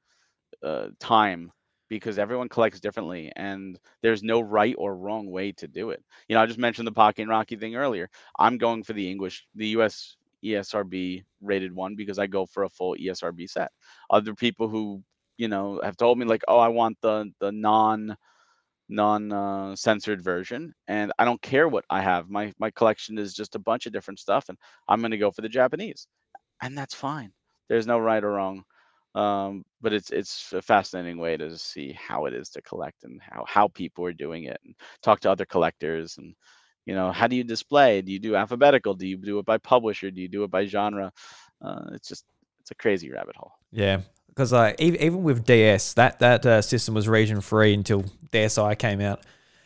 uh, time, because everyone collects differently and there's no right or wrong way to do it. You know, I just mentioned the Pocky and Rocky thing earlier. I'm going for the English, the U S E S R B rated one, because I go for a full E S R B set. Other people who, you know, have told me like, oh, I want the the non non uh, censored version, and I don't care what I have. My my collection is just a bunch of different stuff, and I'm going to go for the Japanese, and that's fine. There's no right or wrong. Um, but it's it's a fascinating way to see how it is to collect and how, how people are doing it, and talk to other collectors, and, you know, how do you display? Do you do alphabetical? Do you do it by publisher? Do you do it by genre? Uh, it's just it's a crazy rabbit hole. Yeah, because uh, even even with D S, that that uh, system was region free until D S i came out,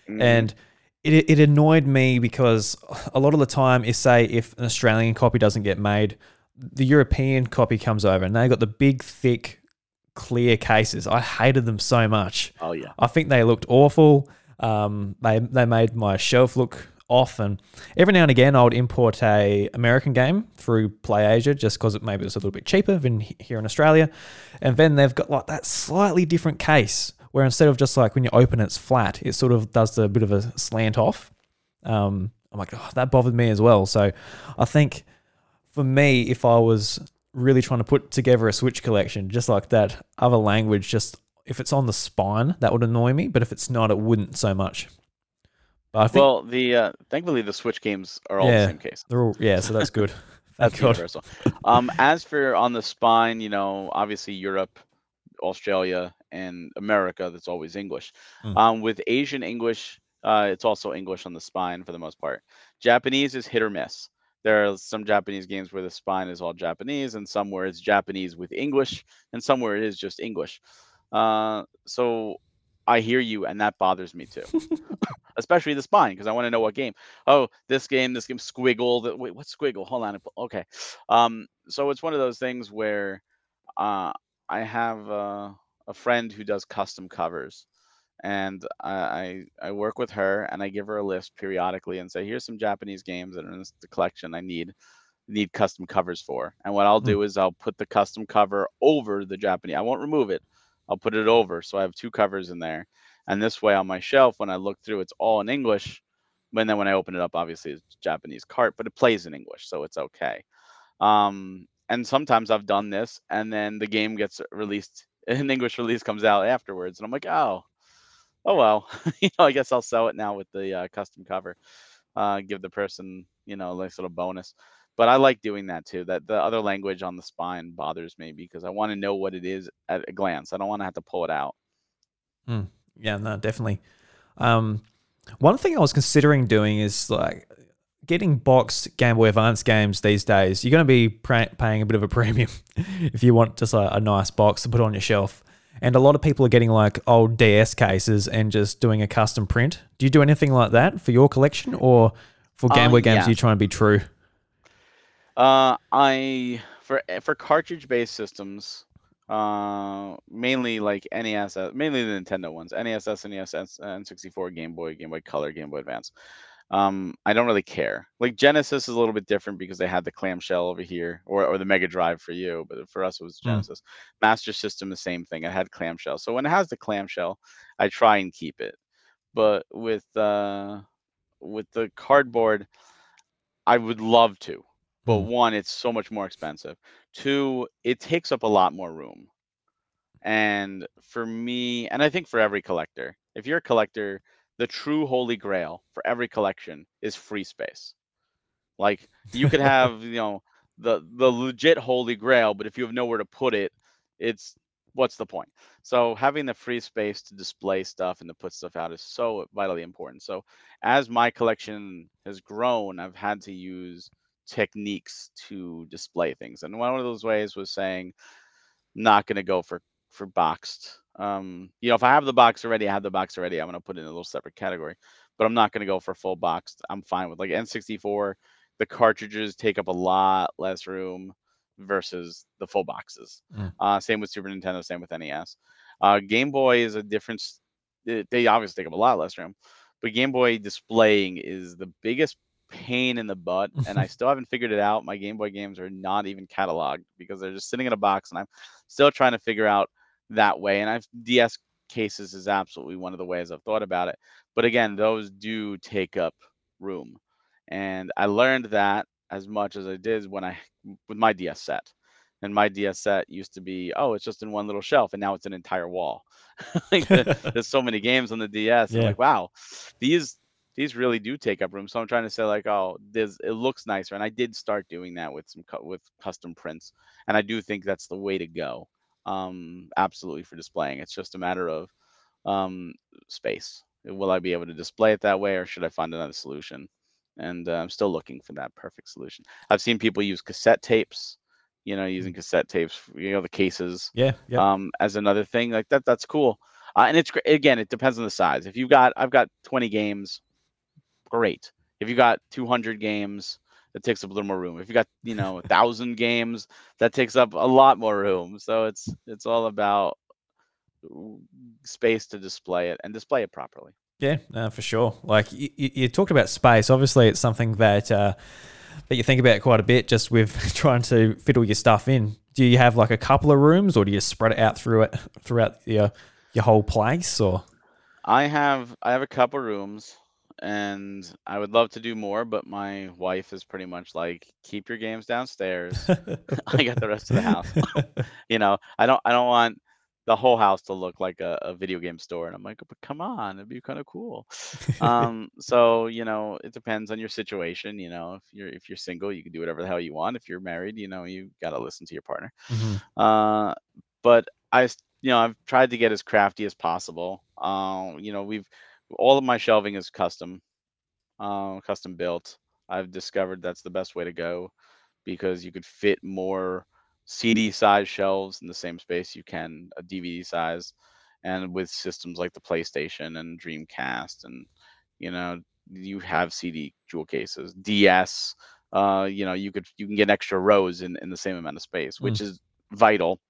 mm. and it it annoyed me because a lot of the time, if say if an Australian copy doesn't get made, the European copy comes over and they got the big, thick, clear cases. I hated them so much. Oh yeah, I think they looked awful. Um, they they made my shelf look off, and every now and again I would import a American game through PlayAsia just because it maybe it was a little bit cheaper than here in Australia. And then they've got like that slightly different case where instead of just like when you open it's flat, it sort of does a bit of a slant off. Um, I'm like, oh, that bothered me as well. So I think, for me, if I was really trying to put together a Switch collection, just like that other language, just if it's on the spine, that would annoy me. But if it's not, it wouldn't so much. But I think, well, the uh, thankfully the Switch games are all yeah, the same case. They're all, yeah, so that's good. That's universal. Um, as for on the spine, you know, obviously Europe, Australia, and America, that's always English. Mm. Um, with Asian English, uh, it's also English on the spine for the most part. Japanese is hit or miss. There are some Japanese games where the spine is all Japanese, and some where it's Japanese with English, and some where it is just English. Uh, so I hear you, and that bothers me too. Especially the spine, because I want to know what game. Oh, this game, this game, Squiggle. Wait, what's Squiggle? Hold on. Okay. Um, so it's one of those things where uh, I have uh, a friend who does custom covers. And I I work with her, and I give her a list periodically and say, here's some Japanese games that are in this, the collection I need need custom covers for. And what I'll mm-hmm. do is I'll put the custom cover over the Japanese. I won't remove it. I'll put it over. So I have two covers in there. And this way on my shelf, when I look through, it's all in English. And then when I open it up, obviously it's Japanese cart, but it plays in English, so it's okay. Um, and sometimes I've done this, and then the game gets released, an English release comes out afterwards. And I'm like, oh. Oh, well, you know, I guess I'll sell it now with the uh, custom cover, uh, give the person, you know, a nice little bonus. But I like doing that, too. That the other language on the spine bothers me because I want to know what it is at a glance. I don't want to have to pull it out. Mm, yeah, no, definitely. Um, one thing I was considering doing is like getting boxed Game Boy Advance games these days. You're going to be pay- paying a bit of a premium if you want just a, a nice box to put on your shelf. And a lot of people are getting like old D S cases and just doing a custom print. Do you do anything like that for your collection, or for Game Boy uh, yeah. games? Are you trying to be true? Uh, I for for cartridge-based systems, uh, mainly like N E S, mainly the Nintendo ones, N E S, S N E S, N sixty-four, Game Boy, Game Boy Color, Game Boy Advance. Um, I don't really care. Like Genesis is a little bit different because they had the clamshell over here, or, or the Mega Drive for you, but for us it was Genesis. Mm. Master System, the same thing. I had clamshell, so when it has the clamshell, I try and keep it. But with uh, with the cardboard, I would love to, but mm. one, it's so much more expensive. Two, it takes up a lot more room. And for me, and I think for every collector, if you're a collector, the true holy grail for every collection is free space. Like you could have, you know, the, the legit holy grail, but if you have nowhere to put it, it's what's the point? So having the free space to display stuff and to put stuff out is so vitally important. So as my collection has grown, I've had to use techniques to display things. And one of those ways was saying, not going to go for, for boxed. Um, you know, if I have the box already, I have the box already. I'm going to put it in a little separate category. but I'm not going to go for full box. I'm fine with like N sixty-four. The cartridges take up a lot less room versus the full boxes. Mm. Uh, same with Super Nintendo, same with N E S. Uh, Game Boy is a different. They obviously take up a lot less room, but Game Boy displaying is the biggest pain in the butt, and I still haven't figured it out. My Game Boy games are not even cataloged because they're just sitting in a box, and I'm still trying to figure out that way. And I've D S cases is absolutely one of the ways I've thought about it. But again, those do take up room. And I learned that as much as I did when I with my D S set. And my D S set used to be, oh, it's just in one little shelf, and now it's an entire wall. Like the, there's so many games on the D S. Yeah. I'm like, wow, these these really do take up room. So I'm trying to say, like, oh, this it looks nicer. And I did start doing that with some cu- with custom prints, and I do think that's the way to go. Um, absolutely for displaying. It's just a matter of um space. Will I be able to display it that way, or should I find another solution? And uh, I'm still looking for that perfect solution. I've seen people use cassette tapes. You know, using cassette tapes, you know, the cases, yeah, yeah. Um, as another thing like that. That's cool, uh, and it's again, it depends on the size. If you've got, I've got twenty games, great. If you got two hundred games, that takes up a little more room. If you got, you know, a thousand games, that takes up a lot more room. So it's it's all about space to display it and display it properly. Yeah, uh, for sure. Like you, you talked about space. Obviously, it's something that. Uh, that you think about quite a bit just with trying to fit all your stuff in. Do you have like a couple of rooms, or do you spread it out through it throughout your your whole place? Or I have I have a couple of rooms, and I would love to do more, but my wife is pretty much like, keep your games downstairs. I got the rest of the house. You know, I don't I don't want the whole house to look like a, a video game store. And I'm like, but come on, it'd be kind of cool. um, so, you know, it depends on your situation. You know, if you're, if you're single, you can do whatever the hell you want. If you're married, you know, you got to listen to your partner. Mm-hmm. Uh, but I, you know, I've tried to get as crafty as possible. Um, uh, you know, we've, all of my shelving is custom, um, uh, custom built. I've discovered that's the best way to go, because you could fit more C D size shelves in the same space you can a D V D size, and with systems like the PlayStation and Dreamcast, and you know, you have C D jewel cases, D S, uh you know, you could you can get extra rows in in the same amount of space, which mm. is vital.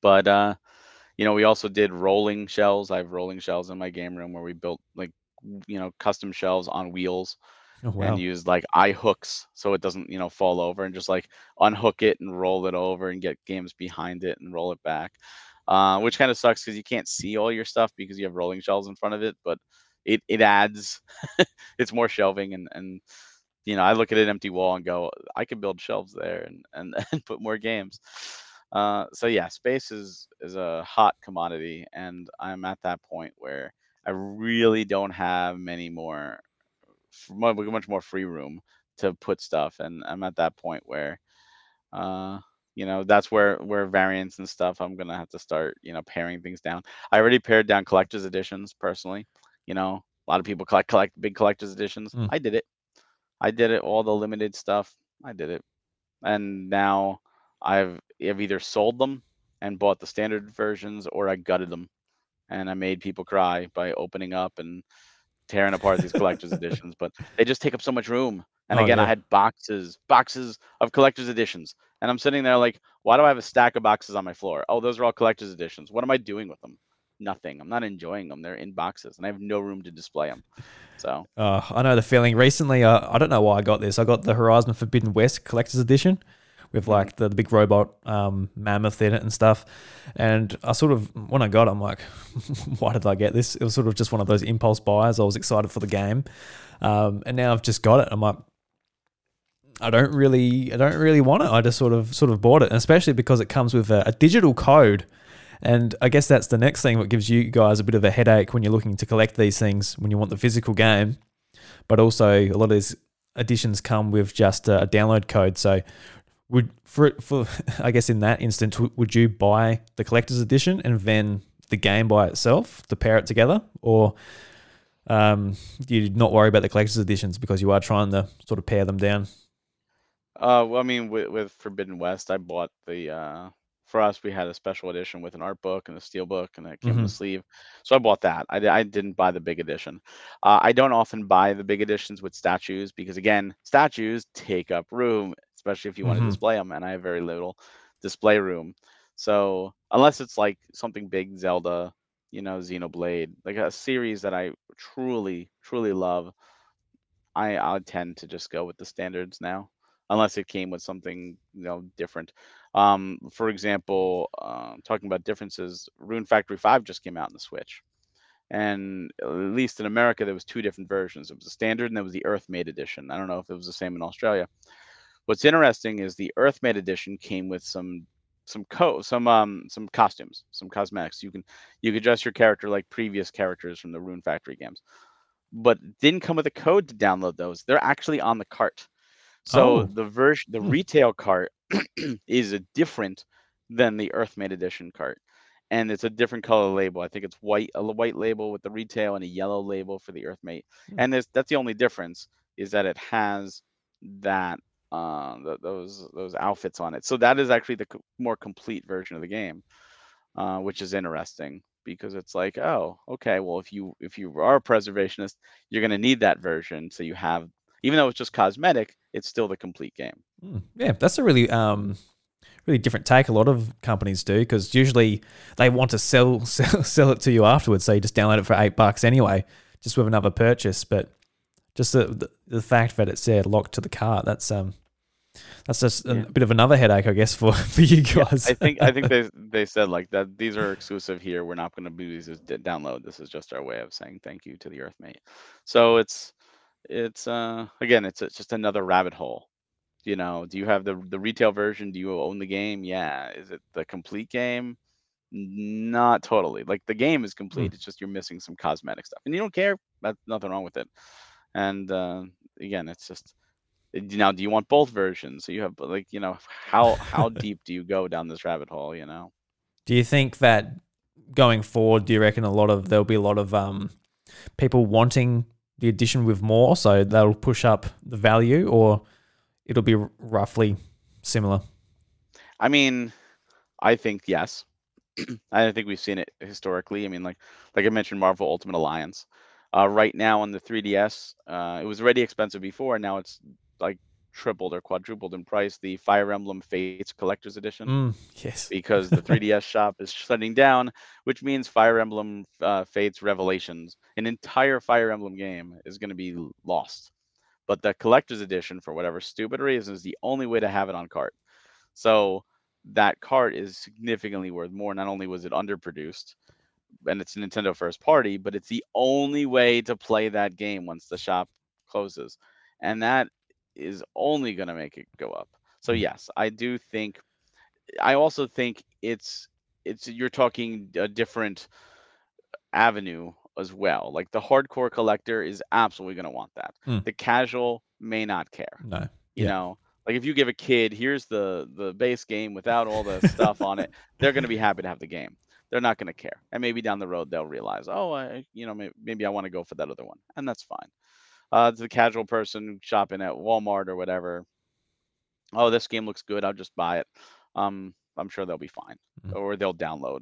But uh you know, we also did rolling shelves. I have rolling shelves in my game room where we built, like, you know, custom shelves on wheels. Oh, wow. And use like eye hooks so it doesn't, you know, fall over, and just like unhook it and roll it over and get games behind it and roll it back, uh, which kind of sucks because you can't see all your stuff because you have rolling shelves in front of it. But it it adds, it's more shelving, and and you know, I look at an empty wall and go, I could build shelves there and and, and put more games. Uh, so yeah, space is is a hot commodity, and I'm at that point where I really don't have many more. Much more free room to put stuff, and I'm at that point where uh you know, that's where where variants and stuff, I'm gonna have to start, you know, paring things down. I already pared down collector's editions personally. You know, a lot of people collect collect big collector's editions. mm. I did it I did it all the limited stuff, I did it, and now I've I've either sold them and bought the standard versions, or I gutted them and I made people cry by opening up and tearing apart these collector's editions. But they just take up so much room, and oh, again yeah. I had boxes boxes of collector's editions, and I'm sitting there like, why do I have a stack of boxes on my floor? Oh, those are all collector's editions. What am I doing with them? Nothing. I'm not enjoying them. They're in boxes, and I have no room to display them. So uh, I know the feeling. Recently uh, I don't know why I got this I got the Horizon Forbidden West collector's edition with like the, the big robot um, mammoth in it and stuff. And I sort of, when I got it, I'm like, why did I get this? It was sort of just one of those impulse buys. I was excited for the game. Um, and now I've just got it. I'm like, I don't really, I don't really want it. I just sort of, sort of bought it. And especially because it comes with a, a digital code. And I guess that's the next thing that gives you guys a bit of a headache when you're looking to collect these things, when you want the physical game. But also a lot of these editions come with just a, a download code. So Would for for I guess in that instance, would you buy the collector's edition and then the game by itself to pair it together, or um, do you not worry about the collector's editions because you are trying to sort of pair them down? Uh, well, I mean, with, with Forbidden West, I bought the uh, for us, we had a special edition with an art book and a steel book, and it came mm-hmm. in the sleeve. So I bought that. I, I didn't buy the big edition. Uh, I don't often buy the big editions with statues because, again, statues take up room, especially if you mm-hmm. want to display them. And I have very little display room. So unless it's like something big, Zelda, you know, Xenoblade, like a series that I truly, truly love, I, I tend to just go with the standards now, unless it came with something, you know, different. Um, for example, uh, talking about differences, Rune Factory five just came out in the Switch. And at least in America, there was two different versions. It was the standard and there was the Earthmate edition. I don't know if it was the same in Australia. What's interesting is the Earthmate edition came with some some co some um some costumes, some cosmetics. You can you could dress your character like previous characters from the Rune Factory games. But didn't come with a code to download those. They're actually on the cart. So oh. the version the retail cart is a different than the Earthmate edition cart, and it's a different color label. I think it's white, a white label with the retail, and a yellow label for the Earthmate. Mm-hmm. And there's, that's the only difference, is that it has that uh, th- those those outfits on it. So that is actually the co- more complete version of the game, uh, which is interesting because it's like, oh, okay, well, if you if you are a preservationist, you're going to need that version, so you have. Even though it's just cosmetic, it's still the complete game. Yeah, that's a really, um, really different take. A lot of companies do, because usually they want to sell, sell, sell it to you afterwards. So you just download it for eight bucks anyway, just with another purchase. But just the the, the fact that it's there locked to the cart, that's um, that's just yeah. a bit of another headache, I guess, for, for you guys. Yeah, I think I think they they said like that. These are exclusive here. We're not going to do these as download. This is just our way of saying thank you to the Earthmate. So it's. It's uh again, it's, it's just another rabbit hole. You know, do you have the the retail version? Do you own the game? Yeah. Is it the complete game? Not totally. Like the game is complete. Mm. It's just you're missing some cosmetic stuff, and you don't care. That's nothing wrong with it. And uh, again, it's just now. Do you want both versions? So you have like you know how how deep do you go down this rabbit hole? You know. Do you think that going forward, do you reckon a lot of there'll be a lot of um people wanting the edition with more, so that'll push up the value, or it'll be r- roughly similar? I mean, I think yes. I think we've seen it historically. I mean, like like I mentioned, Marvel Ultimate Alliance. Uh, right now on the three D S, uh, it was already expensive before, and now it's like tripled or quadrupled in price. The Fire Emblem Fates Collector's Edition. Mm, yes. Because the three D S shop is shutting down, which means Fire Emblem uh, Fates Revelations, an entire Fire Emblem game, is going to be lost. But the collector's edition, for whatever stupid reason, is the only way to have it on cart. So that cart is significantly worth more. Not only was it underproduced, and it's a Nintendo first party, but it's the only way to play that game once the shop closes. And that is only going to make it go up. So yes, I do think, I also think it's, it's, you're talking a different avenue as well. Like the hardcore collector is absolutely going to want that. Mm. The casual may not care. No, you yeah. know, like if you give a kid, here's the the base game without all the stuff on it, they're going to be happy to have the game. They're not going to care. And maybe down the road they'll realize, oh, I, you know, maybe, maybe I want to go for that other one, and that's fine. Uh, to the casual person shopping at Walmart or whatever, oh, this game looks good, I'll just buy it. Um, I'm sure they'll be fine, mm. or they'll download.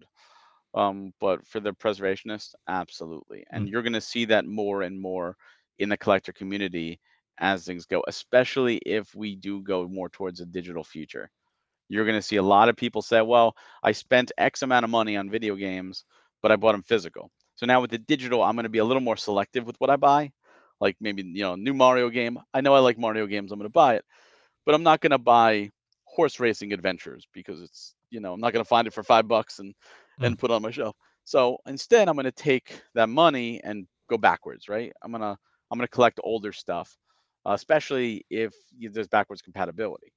Um, but for the preservationist, absolutely. And mm. you're going to see that more and more in the collector community as things go, especially if we do go more towards a digital future. You're going to see a lot of people say, well, I spent X amount of money on video games, but I bought them physical. So now with the digital, I'm going to be a little more selective with what I buy. Like maybe, you know, new Mario game. I know I like Mario games. I'm going to buy it, but I'm not going to buy Horse Racing Adventures because it's, you know, I'm not going to find it for five bucks and and put on my shelf. So instead, I'm going to take that money and go backwards, right? I'm going to I'm going to collect older stuff, uh, especially if you, there's backwards compatibility.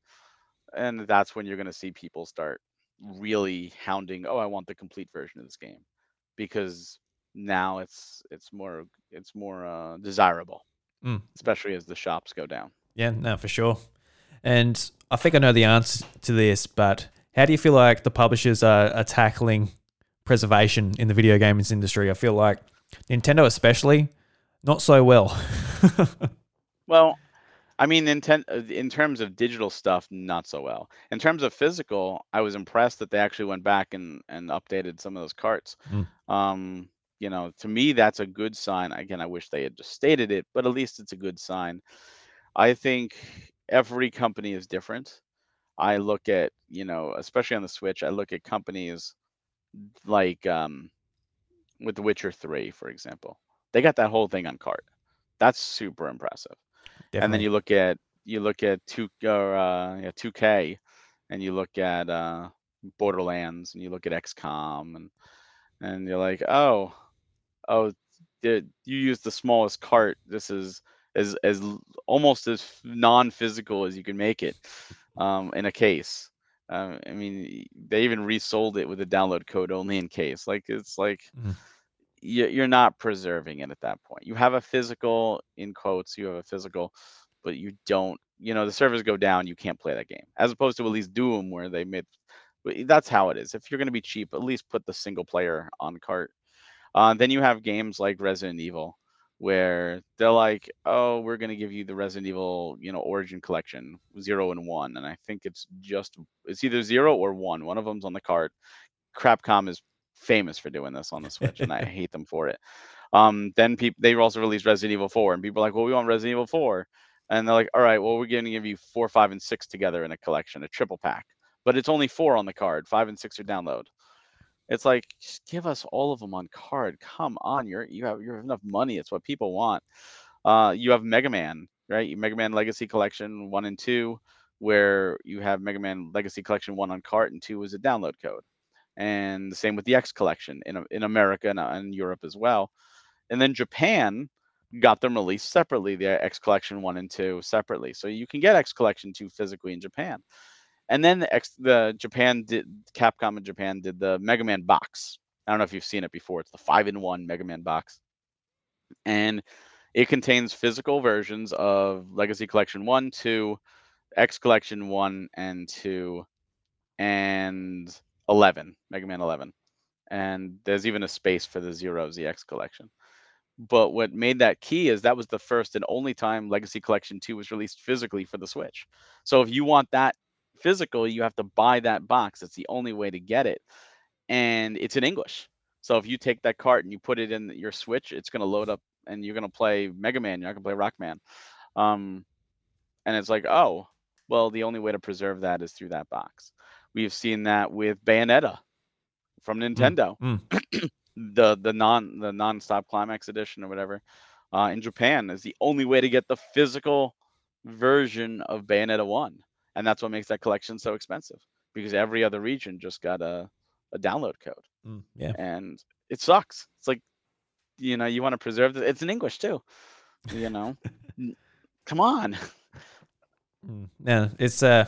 And that's when you're going to see people start really hounding, oh, I want the complete version of this game, because now it's it's more it's more uh, desirable, mm. especially as the shops go down. Yeah, no, for sure. And I think I know the answer to this, but how do you feel like the publishers are, are tackling preservation in the video games industry? I feel like Nintendo especially, not so well. Well, I mean, in, ten, in terms of digital stuff, not so well. In terms of physical, I was impressed that they actually went back and, and updated some of those carts. Mm. Um, you know, to me, that's a good sign. Again, I wish they had just stated it, but at least it's a good sign. I think every company is different. I look at, you know, especially on the Switch, I look at companies like um, with The Witcher three, for example. They got that whole thing on cart. That's super impressive. Definitely. And then you look at you look at two or uh, yeah, two K, and you look at uh, Borderlands, and you look at X COM, and and you're like, oh, oh, you use the smallest cart. This is as as almost as non-physical as you can make it um, in a case. Uh, I mean, they even resold it with a download code only in case. Like it's like. Mm. You're not preserving it at that point. You have a physical, in quotes, you have a physical, but you don't, you know, the servers go down, you can't play that game. As opposed to at least Doom, where they made, that's how it is. If you're going to be cheap, at least put the single player on cart. Uh, then you have games like Resident Evil, where they're like, oh, we're going to give you the Resident Evil, you know, Origin Collection, zero and one. And I think it's just, it's either zero or one. One of them's on the cart. Crapcom is famous for doing this on the Switch, and I hate them for it. Um, then people they also released Resident Evil four, and people are like, well, we want Resident Evil four, and they're like, all right, well, we're going to give you four, five, and six together in a collection, a triple pack, but it's only four on the card, five and six are download. It's like, just give us all of them on card. Come on, you're you have you have enough money. It's what people want. Uh, you have Mega Man, right? Mega Man Legacy Collection one and two, where you have Mega Man Legacy Collection one on cart and two is a download code. And the same with the X Collection in in America and, uh, and Europe as well. And then Japan got them released separately, their X Collection one and two separately. So you can get X Collection two physically in Japan. And then the, X, the Japan did, Capcom in Japan did the Mega Man box. I don't know if you've seen it before. It's the five in one Mega Man box. And it contains physical versions of Legacy Collection one, two, X Collection one and two, and eleven, Mega Man eleven, and there's even a space for the Zero Z X Collection. But what made that key is that was the first and only time Legacy Collection two was released physically for the Switch. So if you want that physical, you have to buy that box. It's the only way to get it, and it's in English. So if you take that cart and you put it in your Switch, it's going to load up, and you're going to play Mega Man. You're not going to play Rock Man. Um, and it's like, oh, well, the only way to preserve that is through that box. We've seen that with Bayonetta from Nintendo, mm, mm. the the non the non-stop climax edition or whatever. Uh, in Japan is the only way to get the physical version of Bayonetta one, and that's what makes that collection so expensive, because every other region just got a, a download code, mm, yeah. And it sucks. It's like, you know, you want to preserve this. It's in English too, you know. Come on. No, it's uh.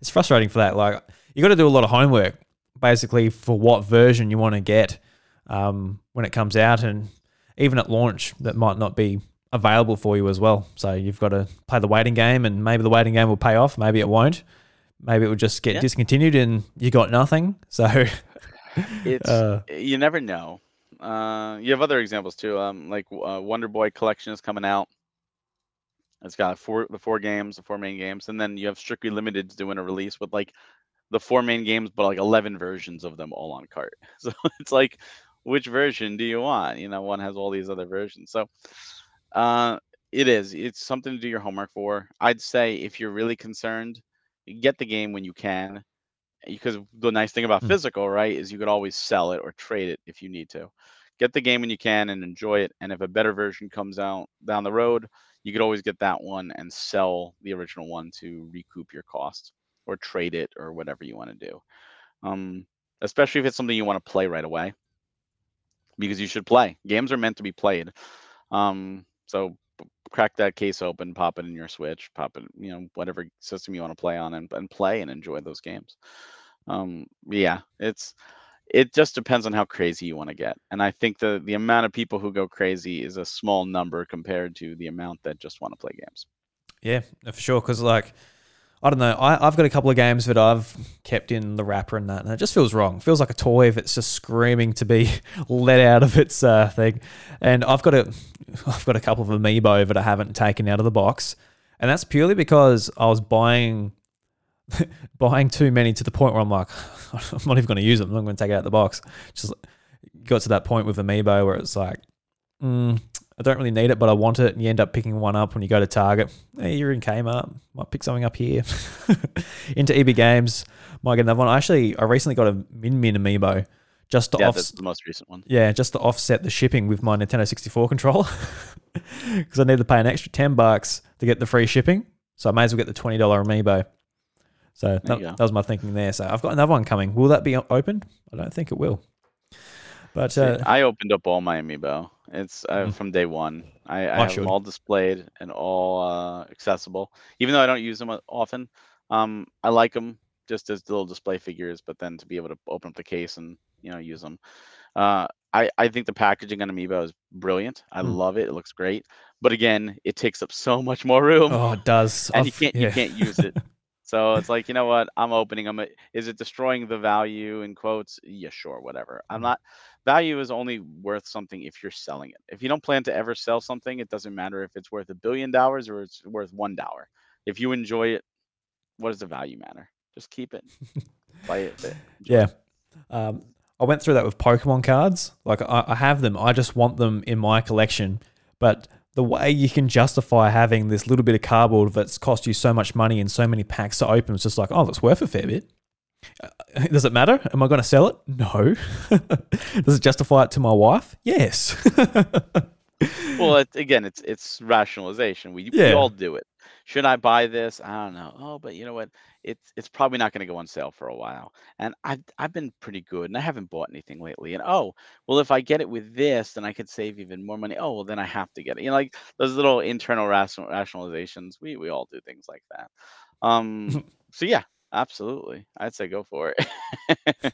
It's frustrating for that. Like, you got to do a lot of homework basically for what version you want to get um, when it comes out, and even at launch that might not be available for you as well. So you've got to play the waiting game, and maybe the waiting game will pay off. Maybe it won't. Maybe it will just get yeah. discontinued and you got nothing. So it's uh, you never know. Uh, you have other examples too. Um, like uh, Wonder Boy Collection is coming out. It's got four, the four games, the four main games, and then you have Strictly Limited's doing a release with like the four main games, but like eleven versions of them all on cart. So it's like, which version do you want? You know, one has all these other versions. So uh, it is. It's something to do your homework for. I'd say if you're really concerned, get the game when you can, because the nice thing about mm. physical, right, is you could always sell it or trade it if you need to. Get the game when you can and enjoy it. And if a better version comes out down the road, you could always get that one and sell the original one to recoup your costs, or trade it, or whatever you want to do. Um, especially if it's something you want to play right away, because you should play. Games are meant to be played. Um, so crack that case open, pop it in your Switch, pop it, you know, whatever system you want to play on, and, and play and enjoy those games. Um, yeah, it's it just depends on how crazy you want to get. And I think the, the amount of people who go crazy is a small number compared to the amount that just want to play games. Yeah, for sure. Because, like, I don't know, I, I've got a couple of games that I've kept in the wrapper and that, and it just feels wrong. It feels like a toy if it's just screaming to be let out of its uh, thing. And I've got a, I've got a couple of Amiibo that I haven't taken out of the box. And that's purely because I was buying buying too many to the point where I'm like, I'm not even going to use them. I'm not going to take it out of the box. Just got to that point with Amiibo where it's like, mm, I don't really need it, but I want it. And you end up picking one up when you go to Target. Hey, you're in Kmart. Might pick something up here. Into E B Games. Might get another one. I actually, I recently got a Min Min Amiibo. Just to yeah, off- that's the most recent one. Yeah, just to offset the shipping with my Nintendo sixty-four controller, because I need to pay an extra ten bucks to get the free shipping. So I may as well get the twenty dollar Amiibo. So that, that was my thinking there. So I've got another one coming. Will that be opened? I don't think it will. But uh, See, I opened up all my Amiibo. It's uh, mm. from day one. I, I, I have them all displayed and all uh, accessible. Even though I don't use them often, um, I like them just as little display figures. But then to be able to open up the case and you know, use them. Uh, I, I think the packaging on Amiibo is brilliant. I mm. love it. It looks great. But again, it takes up so much more room. Oh, it does. And I've, you can't yeah. you can't use it. So it's like, you know what? I'm opening them. Is it destroying the value in quotes? Yeah, sure, whatever. I'm not. Value is only worth something if you're selling it. If you don't plan to ever sell something, it doesn't matter if it's worth a billion dollars or it's worth one dollar. If you enjoy it, what does the value matter? Just keep it. Buy it. it yeah. It. Um, I went through that with Pokemon cards. Like I, I have them. I just want them in my collection. But the way you can justify having this little bit of cardboard that's cost you so much money and so many packs to open, it's just like, oh, that's worth a fair bit. Uh, does it matter? Am I going to sell it? No. Does it justify it to my wife? Yes. Well, it, again, it's it's rationalization. We, yeah. we all do it. Should I buy this? I don't know. Oh, but you know what? It's it's probably not going to go on sale for a while. And I've, I've been pretty good, and I haven't bought anything lately. And, oh, well, if I get it with this, then I could save even more money. Oh, well, then I have to get it. You know, like those little internal rational, rationalizations. We we all do things like that. Um. So, yeah, absolutely. I'd say go for it.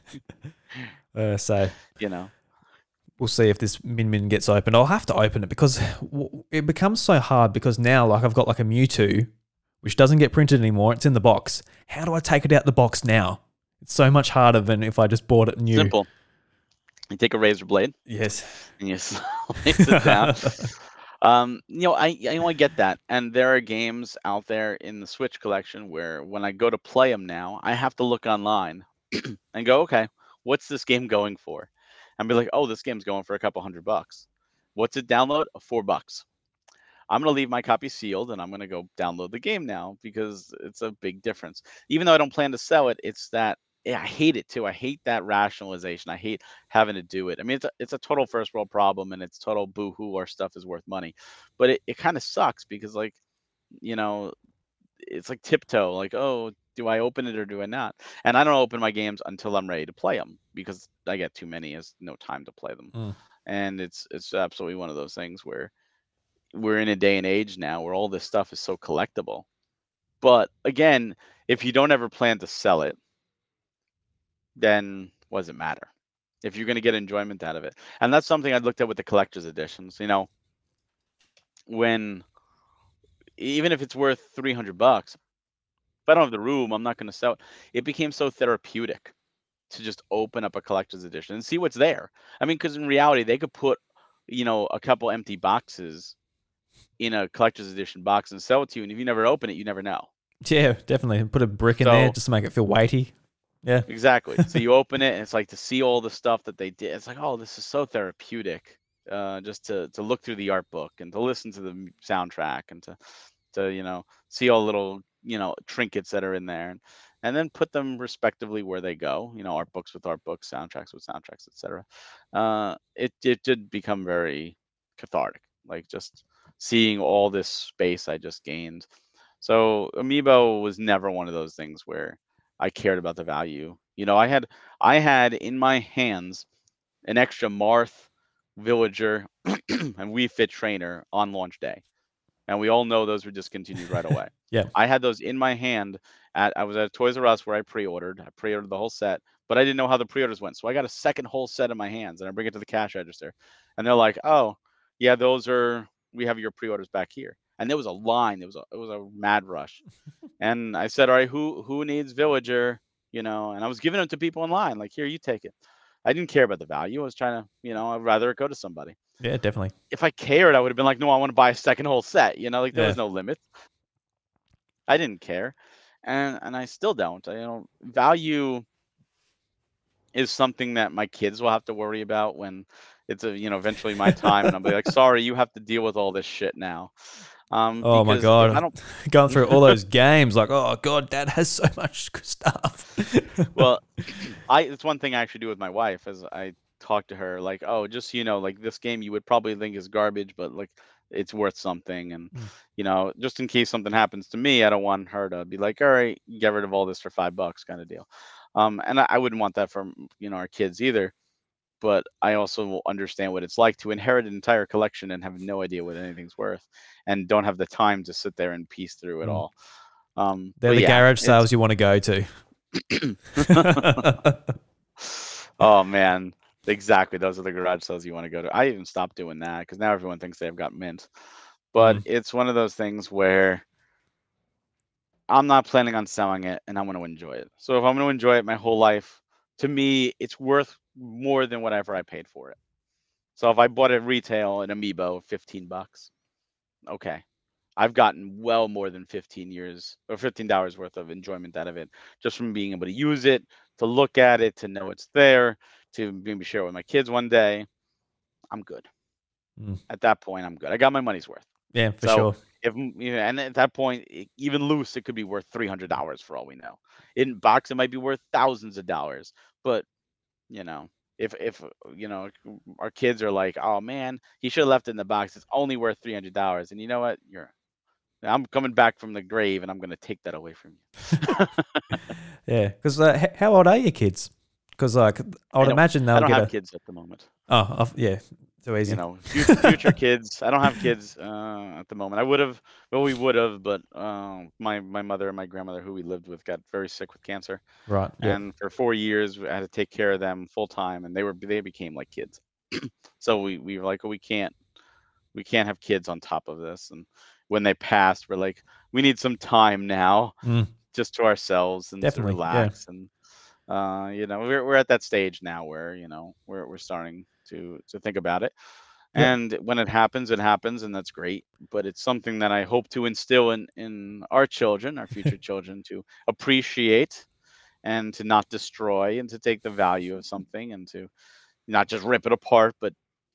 uh, so, you know. We'll see if this Min Min gets opened. I'll have to open it because it becomes so hard because now like I've got like a Mewtwo, which doesn't get printed anymore. It's in the box. How do I take it out the box now? It's so much harder than if I just bought it new. Simple. You take a razor blade. Yes. And you slice it down. um, you know, I, I only get that. And there are games out there in the Switch collection where when I go to play them now, I have to look online and go, okay, what's this game going for? And be like, oh, this game's going for a couple hundred bucks. What's it download? Four bucks. I'm going to leave my copy sealed and I'm going to go download the game now because it's a big difference. Even though I don't plan to sell it, it's that yeah, I hate it too. I hate that rationalization. I hate having to do it. I mean, it's a, it's a total first world problem and it's total boohoo. Our stuff is worth money. But it, it kind of sucks because like, you know, it's like tiptoe like, oh, do I open it or do I not? And I don't open my games until I'm ready to play them because I get too many. There's no time to play them. Mm. And it's it's absolutely one of those things where we're in a day and age now where all this stuff is so collectible. But again, if you don't ever plan to sell it, then what does it matter? If you're going to get enjoyment out of it. And that's something I looked at with the collector's editions. You know, when even if it's worth three hundred bucks, I don't have the room, I'm not going to sell it. It became so therapeutic to just open up a collector's edition and see what's there. I mean, because in reality, they could put, you know, a couple empty boxes in a collector's edition box and sell it to you. And if you never open it, you never know. Yeah, definitely. And put a brick in so, there just to make it feel weighty. Yeah, exactly. So you open it and it's like to see all the stuff that they did. It's like, oh, this is so therapeutic uh, just to, to look through the art book and to listen to the soundtrack and to, to you know, see all little you know, trinkets that are in there and, and then put them respectively where they go, you know, art books with art books, soundtracks with soundtracks, et cetera. Uh, it, it did become very cathartic, like just seeing all this space I just gained. So Amiibo was never one of those things where I cared about the value. You know, I had, I had in my hands an extra Marth, Villager and Wii Fit Trainer on launch day. And we all know those were discontinued right away. Yeah, I had those in my hand. At I was at Toys R Us where I pre-ordered. I pre-ordered the whole set, but I didn't know how the pre-orders went. So I got a second whole set in my hands, and I bring it to the cash register, and they're like, "Oh, yeah, those are. We have your pre-orders back here." And there was a line. It was a, it was a mad rush, and I said, "All right, who who needs Villager?" You know, and I was giving them to people in line. Like, here, you take it. I didn't care about the value. I was trying to, you know, I'd rather go to somebody. Yeah, definitely. If I cared, I would have been like, no, I want to buy a second whole set. You know, like there yeah. was no limit. I didn't care, and and I still don't. I don't value is something that my kids will have to worry about when it's a, you know, eventually my time, and I'll be like, sorry, you have to deal with all this shit now. Um, oh my God, I don't... going through all those games like, oh God, Dad has so much stuff. Well, I it's one thing I actually do with my wife is I talk to her like, oh, just, you know, like this game you would probably think is garbage, but like it's worth something. And, you know, just in case something happens to me, I don't want her to be like, all right, get rid of all this for five bucks kind of deal. Um, and I, I wouldn't want that from, you know, our kids either. But I also understand what it's like to inherit an entire collection and have no idea what anything's worth and don't have the time to sit there and piece through it all. Um, They're the yeah, garage sales you want to go to. Oh, man. Exactly. Those are the garage sales you want to go to. I even stopped doing that because now everyone thinks they've got mint. But mm. it's one of those things where I'm not planning on selling it and I'm going to enjoy it. So if I'm going to enjoy it my whole life, to me, it's worth more than whatever I paid for it. So if I bought at retail an Amiibo, fifteen bucks, okay, I've gotten well more than fifteen years or fifteen dollars worth of enjoyment out of it, just from being able to use it, to look at it, to know it's there, to maybe share it with my kids one day. I'm good. Mm. At that point, I'm good. I got my money's worth. Yeah, for so sure. If you know, and at that point, even loose, it could be worth three hundred dollars for all we know. In box, it might be worth thousands of dollars, but you know, if, if, you know, our kids are like, oh man, he should have left it in the box. It's only worth three hundred dollars. And you know what? You're, I'm coming back from the grave and I'm going to take that away from you. Yeah. Cause uh, h- how old are your kids? Cause like, I would I imagine they'll I don't get have a... kids at the moment. Oh I've, yeah. So easy. You know, future, future kids. I don't have kids uh, at the moment. I would have, well, we would have, but uh, my my mother and my grandmother, who we lived with, got very sick with cancer. Right. And yeah. for four years, I had to take care of them full time, and they were they became like kids. So we, we were like, oh, we can't we can't have kids on top of this. And when they passed, we're like, we need some time now, mm. just to ourselves and Definitely. to relax. Yeah. And uh, you know, we're we're at that stage now where you know we're we're starting. To, to think about it. And yep. when it happens, it happens, and that's great. But it's something that I hope to instill in, in our children, our future children, to appreciate and to not destroy and to take the value of something and to not just rip it apart, but,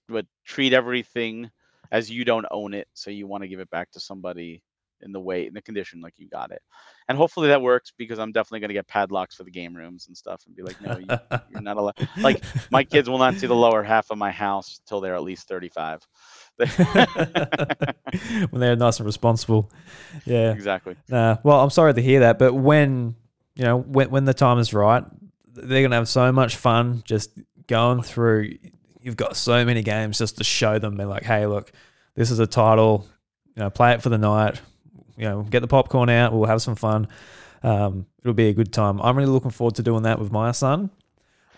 but treat everything as you don't own it. So you want to give it back to somebody in the way, in the condition like you got it. And hopefully that works, because I'm definitely going to get padlocks for the game rooms and stuff and be like, no, you, you're not allowed. Like, my kids will not see the lower half of my house till they're at least thirty-five. When they're nice and responsible. Yeah, exactly. Uh, well, I'm sorry to hear that, but when, you know, when, when the time is right, they're going to have so much fun just going through. You've got so many games just to show them. They're like, hey, look, this is a title, you know, play it for the night. You know, get the popcorn out. We'll have some fun. Um, it'll be a good time. I'm really looking forward to doing that with my son.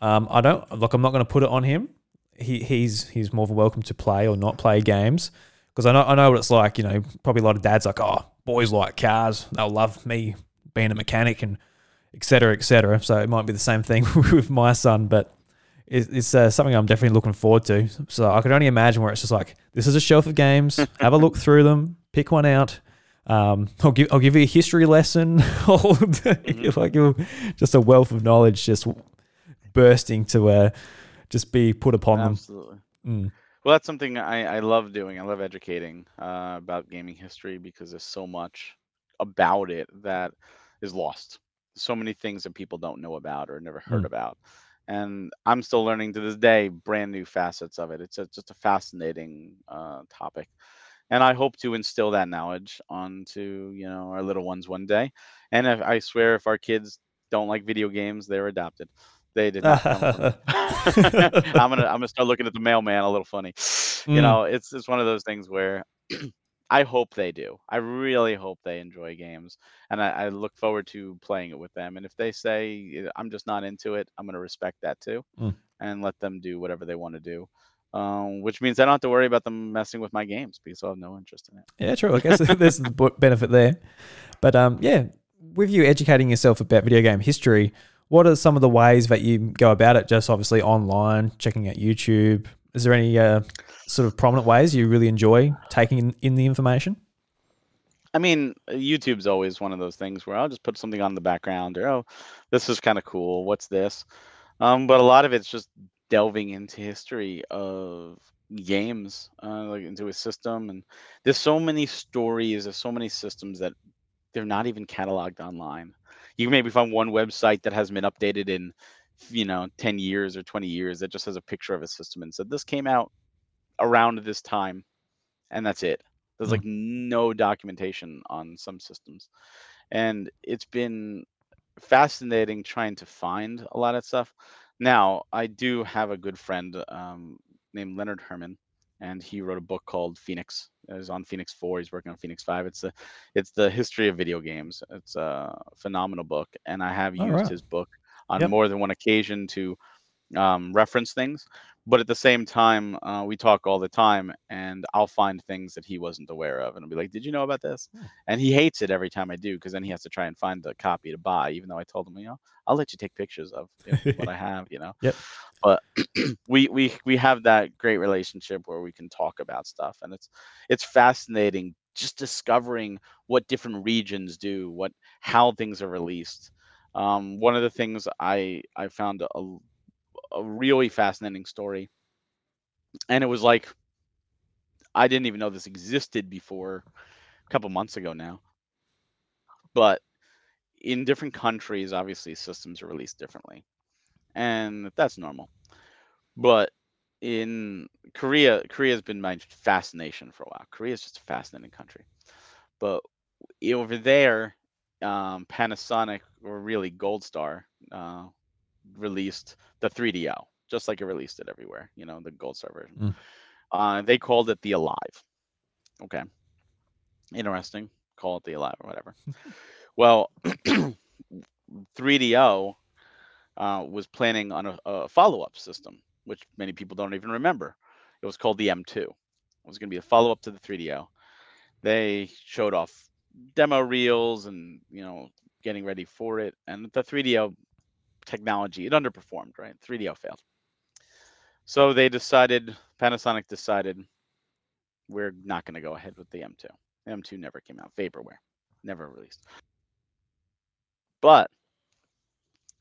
Um, I don't look. I'm not going to put it on him. He he's he's more than welcome to play or not play games, because I know I know what it's like. You know, probably a lot of dads like, oh, boys like cars. They'll love me being a mechanic and et cetera, et cetera. So it might be the same thing with my son, but it's, it's uh, something I'm definitely looking forward to. So I could only imagine where it's just like, this is a shelf of games. Have a look through them. Pick one out. Um, I'll give I'll give you a history lesson. Mm-hmm. Like just a wealth of knowledge just bursting to uh, just be put upon Absolutely. them. Mm. Well, that's something I, I love doing. I love educating uh, about gaming history, because there's so much about it that is lost. So many things that people don't know about or never heard mm. about. And I'm still learning to this day brand new facets of it. It's a, just a fascinating uh, topic. And I hope to instill that knowledge onto, you know, our little ones one day. And if, I swear, if our kids don't like video games, they're adopted. They did not. I'm gonna I'm gonna start looking at the mailman a little funny. Mm. You know, it's it's one of those things where I hope they do. I really hope they enjoy games, and I, I look forward to playing it with them. And if they say I'm just not into it, I'm gonna respect that too, mm. and let them do whatever they want to do. Um, which means I don't have to worry about them messing with my games, because I have no interest in it. Yeah, true. I guess there's the benefit there. But um, yeah, with you educating yourself about video game history, what are some of the ways that you go about it? Just obviously online, checking out YouTube. Is there any uh, sort of prominent ways you really enjoy taking in, in the information? I mean, YouTube's always one of those things where I'll just put something on the background, or, oh, this is kind of cool, what's this? Um, but a lot of it's just delving into history of games, uh, like into a system. And there's so many stories, there's so many systems that they're not even cataloged online. You can maybe find one website that hasn't been updated in, you know, ten years or twenty years that just has a picture of a system and said, this came out around this time, and that's it. There's like no documentation on some systems. And it's been fascinating trying to find a lot of stuff. Now, I do have a good friend um, named Leonard Herman, and he wrote a book called Phoenix. He's on Phoenix four. He's working on Phoenix five. It's the it's the history of video games. It's a phenomenal book, and I have used right. his book on yep. more than one occasion to um, reference things. But at the same time, uh, we talk all the time, and I'll find things that he wasn't aware of, and I'll be like, did you know about this? Yeah. And he hates it every time I do, because then he has to try and find a copy to buy, even though I told him, you know, I'll let you take pictures of what I have, you know. Yep. But we, we we have that great relationship where we can talk about stuff, and it's it's fascinating just discovering what different regions do, what how things are released. Um, one of the things I, I found a a really fascinating story, and it was like I didn't even know this existed before a couple months ago now. But in different countries, obviously systems are released differently, and that's normal. But in Korea Korea has been my fascination for a while. Korea is just a fascinating country, but over there, um, Panasonic, or really Gold Star, uh, released the three D O, just like it released it everywhere, you know, the Gold Star version. Mm. Uh, they called it the Alive. Okay. Interesting. Call it the Alive or whatever. Well, three D O uh, was planning on a, a follow-up system, which many people don't even remember. It was called the M two. It was going to be a follow-up to the three D O. They showed off demo reels and, you know, getting ready for it. And the three D O technology, it underperformed, right? three D O failed. So they decided, Panasonic decided, we're not going to go ahead with the M two. M two never came out. Vaporware. Never released. But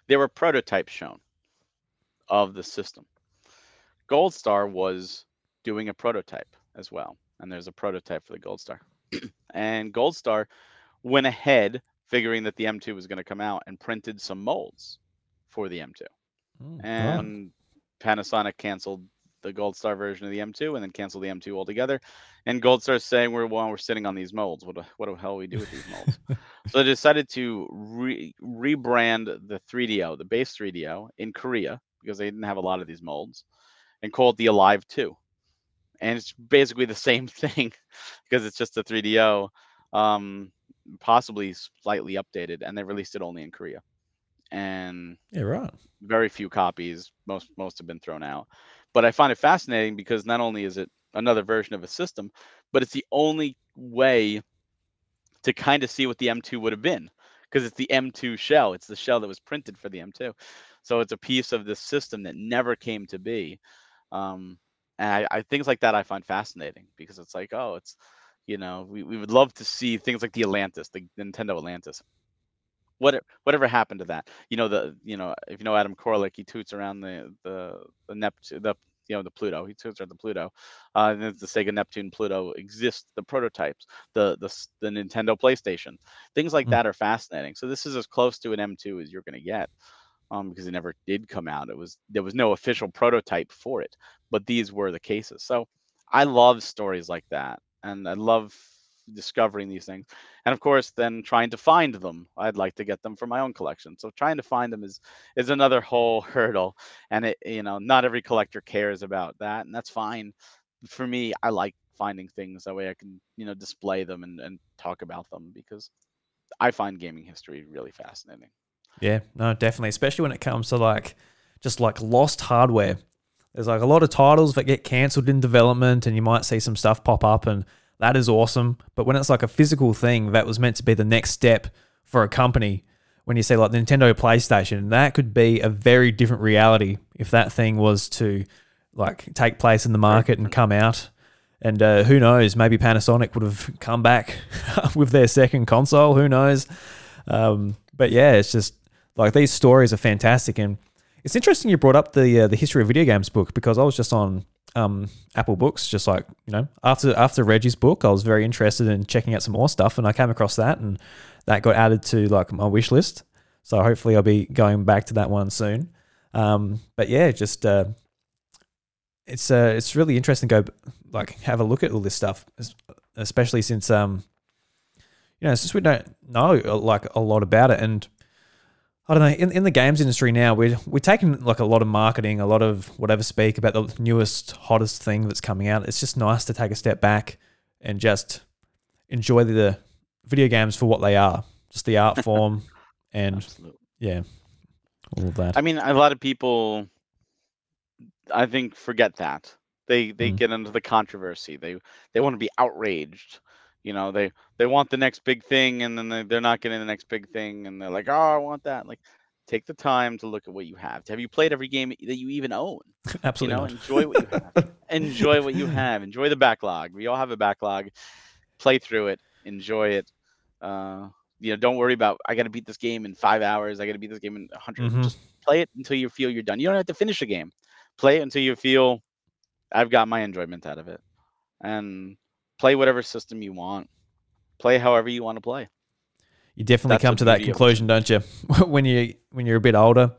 there were prototypes shown of the system. Gold Star was doing a prototype as well. And there's a prototype for the Gold Star. And Gold Star went ahead, figuring that the M two was going to come out, and printed some molds for the M two. Oh, and God. Panasonic canceled the Gold Star version of the M two, and then canceled the M two altogether. And Gold Star's saying, we're, well, we're sitting on these molds. What the, what the hell do we do with these molds? So they decided to re- rebrand the three D O, the base three D O, in Korea, because they didn't have a lot of these molds, and call it the Alive two. And it's basically the same thing, because it's just a three D O, um, possibly slightly updated, and they released it only in Korea. And yeah, right. Very few copies. Most most have been thrown out. But I find it fascinating, because not only is it another version of a system, but it's the only way to kind of see what the M two would have been, because it's the M two shell. It's the shell that was printed for the M two. So it's a piece of this system that never came to be. Um, and I, I things like that I find fascinating, because it's like, oh, it's, you know, we, we would love to see things like the Atlantis, the Nintendo Atlantis. What whatever happened to that? You know, the you know if you know Adam Korlick, he toots around the the the Neptune, the you know the Pluto. He toots around the Pluto. Uh, and the Sega Neptune Pluto exists. The prototypes, the the the Nintendo PlayStation, things like mm-hmm. that are fascinating. So this is as close to an M two as you're going to get, um, because it never did come out. It was there was no official prototype for it, but these were the cases. So I love stories like that, and I love discovering these things, and of course then trying to find them. I'd like to get them for my own collection, so trying to find them is is another whole hurdle, and it you know not every collector cares about that, and that's fine. For me, I like finding things that way I can you know display them and, and talk about them, because I find gaming history really fascinating. Yeah, no, definitely, especially when it comes to like just like lost hardware. There's like a lot of titles that get cancelled in development, and you might see some stuff pop up, and that is awesome. But when it's like a physical thing that was meant to be the next step for a company, when you see like the Nintendo PlayStation, that could be a very different reality if that thing was to like take place in the market and come out. And uh, who knows, maybe Panasonic would have come back with their second console. Who knows? Um, but yeah, it's just like these stories are fantastic. And it's interesting you brought up the uh, the history of video games book, because I was just on um, Apple Books, just like, you know, after after Reggie's book, I was very interested in checking out some more stuff, and I came across that, and that got added to like my wish list. So hopefully I'll be going back to that one soon. Um, but yeah, just uh, it's uh, it's really interesting to go like have a look at all this stuff, especially since um, you know, since we don't know like a lot about it. And I don't know, in, in the games industry now, we're we're taking like a lot of marketing, a lot of whatever speak about the newest, hottest thing that's coming out. It's just nice to take a step back and just enjoy the, the video games for what they are, just the art form, and absolutely. Yeah. All of that. I mean, a lot of people, I think, forget that. They they mm. get into the controversy. They they want to be outraged. You know, they, they want the next big thing, and then they, they're not getting the next big thing, and they're like, oh, I want that. Like, take the time to look at what you have. Have you played every game that you even own? Absolutely. You know, enjoy what you have. Enjoy what you have. Enjoy the backlog. We all have a backlog. Play through it. Enjoy it. Uh, you know, don't worry about, I got to beat this game in five hours. I got to beat this game in one hundred. Mm-hmm. Just play it until you feel you're done. You don't have to finish a game. Play it until you feel I've got my enjoyment out of it. And play whatever system you want. Play however you want to play. You definitely That's come to that conclusion, don't you? when you when you're a bit older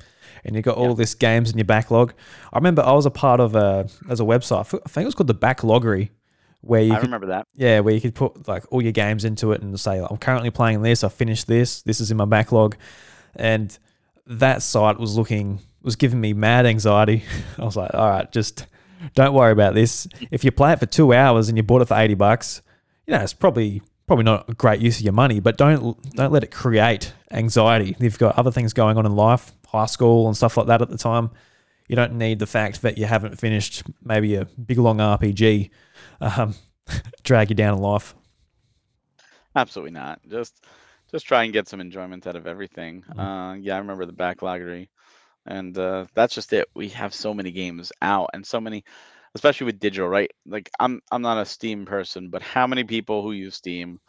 and you've got all yeah. this games in your backlog. I remember I was a part of a as a website. I think it was called the Backloggery, where you I could, remember that. Yeah, where you could put like all your games into it and say, I'm currently playing this. I finished this. This is in my backlog, and that site was looking was giving me mad anxiety. I was like, all right, just. Don't worry about this. If you play it for two hours and you bought it for eighty bucks, you know, it's probably probably not a great use of your money. But don't don't let it create anxiety. You've got other things going on in life, high school and stuff like that at the time. You don't need the fact that you haven't finished maybe a big long R P G um, drag you down in life. Absolutely not. Just just try and get some enjoyment out of everything. Mm-hmm. Uh, yeah, I remember the backloggery. And uh, that's just it. We have so many games out, and so many, especially with digital, right? Like I'm, I'm not a Steam person, but how many people who use Steam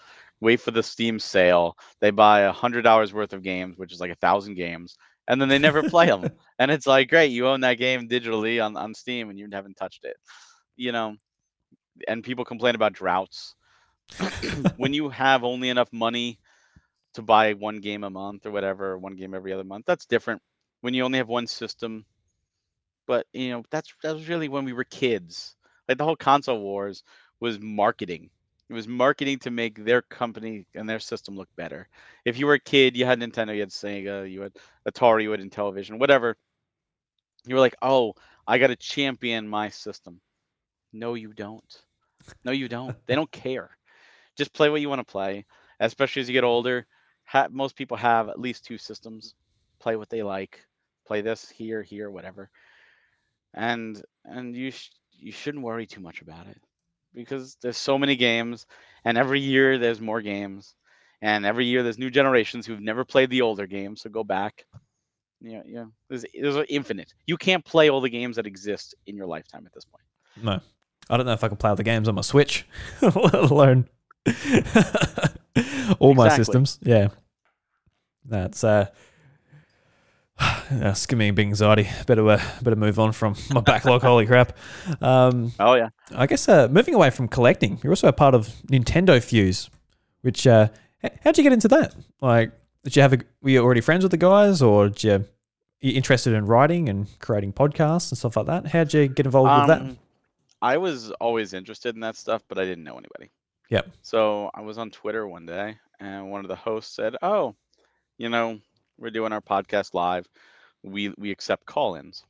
wait for the Steam sale? They buy a hundred hours worth of games, which is like a thousand games, and then they never play them. And it's like, great, you own that game digitally on, on Steam, and you haven't touched it, you know. And people complain about droughts. When you have only enough money to buy one game a month or whatever, or one game every other month, that's different. When you only have one system. But, you know, that's that was really when we were kids. Like the whole console wars was marketing. It was marketing to make their company and their system look better. If you were a kid, you had Nintendo, you had Sega, you had Atari, you had Intellivision, whatever. You were like, oh, I got to champion my system. No, you don't. No, you don't. They don't care. Just play what you want to play. Especially as you get older, ha- most people have at least two systems. Play what they like, play this here, here, whatever. And, and you, sh- you shouldn't worry too much about it, because there's so many games, and every year there's more games, and every year there's new generations who've never played the older games. So go back, you know, you know, there's, there's infinite, you can't play all the games that exist in your lifetime at this point. No, I don't know if I can play all the games on my Switch, let alone all exactly. my systems. Yeah. That's uh That's giving me a bit anxiety. Better, uh, better move on from my backlog. Holy crap! Um, oh yeah. I guess uh, moving away from collecting, you're also a part of Nintendo Fuse. Which, uh, how'd you get into that? Like, did you have a? Were you already friends with the guys, or did you, are you interested in writing and creating podcasts and stuff like that? How'd you get involved um, with that? I was always interested in that stuff, but I didn't know anybody. Yep. So I was on Twitter one day, and one of the hosts said, "Oh, you know." We're doing our podcast live. We we accept call-ins.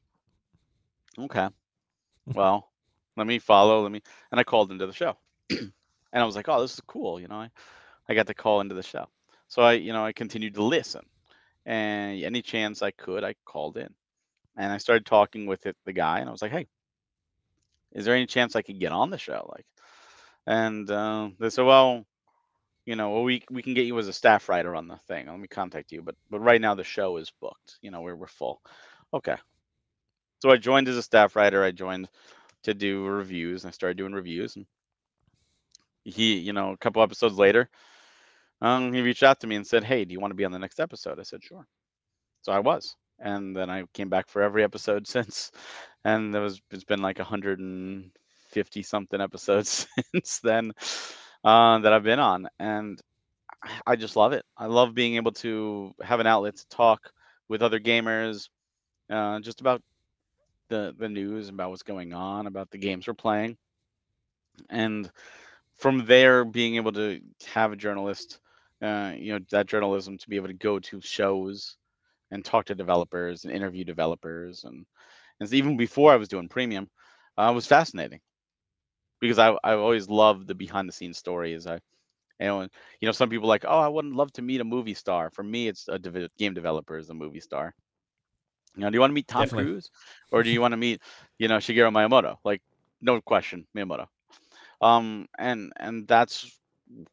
Okay. Well, let me follow. Let me. And I called into the show. And I was like, oh, this is cool. You know, I, I got to call into the show. So I, you know, I continued to listen. And any chance I could, I called in. And I started talking with it, the guy. And I was like, hey, is there any chance I could get on the show? Like, and uh, they said, well, you know, well, we we can get you as a staff writer on the thing. Let me contact you. But but right now the show is booked. You know, we're we're full. Okay. So I joined as a staff writer. I joined to do reviews. And I started doing reviews. And he, you know, a couple episodes later, um, he reached out to me and said, hey, do you want to be on the next episode? I said, sure. So I was. And then I came back for every episode since. And there was, it's been like one hundred fifty something episodes since then uh, that I've been on. And I just love it. I love being able to have an outlet to talk with other gamers, uh, just about the, the news, about what's going on, about the games we're playing. And from there, being able to have a journalist, uh, you know, that journalism to be able to go to shows and talk to developers and interview developers. And, and even before I was doing Premium, uh, it was fascinating because I, I've always loved the behind the scenes stories. I, and, you know, some people like, oh, I wouldn't love to meet a movie star. For me, it's a de- game developer is a movie star. You know, do you want to meet Tom Definitely. Cruise or do you want to meet, you know, Shigeru Miyamoto? Like, no question, Miyamoto. Um, and, and that's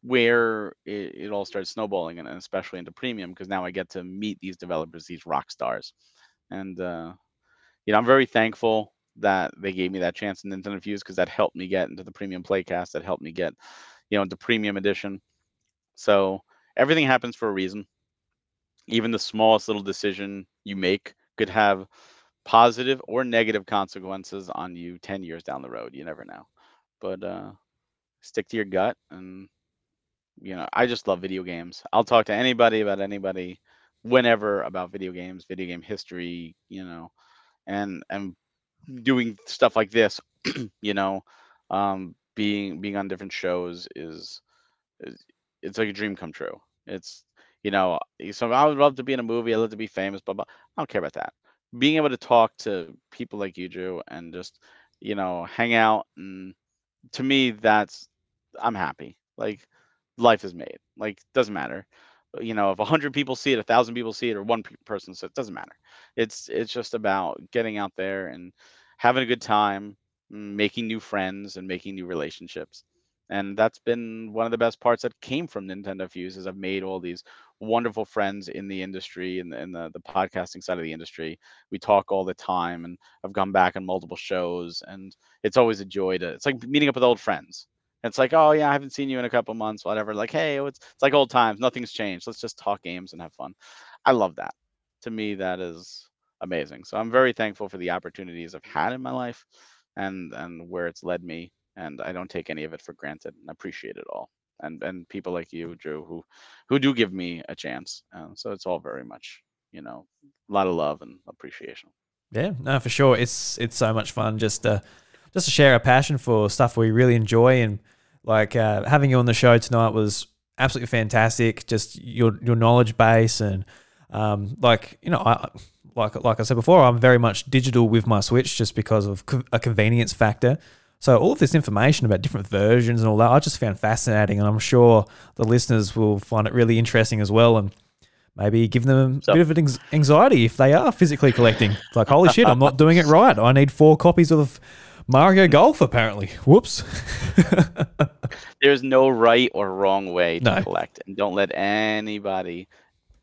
where it, it all started snowballing, and especially into Premium, because now I get to meet these developers, these rock stars. And, uh, you know, I'm very thankful that they gave me that chance in Nintendo Fuse, because that helped me get into the Premium Playcast. That helped me get, you know, into Premium Edition. So everything happens for a reason. Even the smallest little decision you make could have positive or negative consequences on you ten years down the road. You never know. But uh, stick to your gut. And, you know, I just love video games. I'll talk to anybody about anybody, whenever, about video games, video game history, you know, and and doing stuff like this, you know, um, being being on different shows is, is it's like a dream come true. It's, you know, so I would love to be in a movie. I'd love to be famous, blah, blah. I don't care about that. Being able to talk to people like you, Drew, and just, you know, hang out, and to me, that's, I'm happy. Like, life is made. Like, doesn't matter, you know, if one hundred people see it, one thousand people see it, or one pe- person, so it doesn't matter. It's it's just about getting out there and having a good time, making new friends and making new relationships. And that's been one of the best parts that came from Nintendo Fuse, is I've made all these wonderful friends in the industry and in, in the, the podcasting side of the industry. We talk all the time, and I've gone back on multiple shows, and it's always a joy to, it's like meeting up with old friends. It's like, oh yeah, I haven't seen you in a couple months, whatever. Like, hey, it's it's like old times. Nothing's changed. Let's just talk games and have fun. I love that. To me, that is amazing. So I'm very thankful for the opportunities I've had in my life, and and where it's led me. And I don't take any of it for granted. And I appreciate it all. And and people like you, Drew, who who do give me a chance. Uh, so it's all very much, you know, a lot of love and appreciation. Yeah, no, for sure. It's it's so much fun just to just to share a passion for stuff we really enjoy. And Like uh, having you on the show tonight was absolutely fantastic. Just your your knowledge base, and um, like you know, I, like like I said before, I'm very much digital with my Switch just because of co- a convenience factor. So all of this information about different versions and all that, I just found fascinating, and I'm sure the listeners will find it really interesting as well, and maybe give them so. a bit of anxiety if they are physically collecting. It's like, holy shit, I'm not doing it right. I need four copies of Mario Golf, apparently. Whoops. There's no right or wrong way to no. collect, and don't let anybody,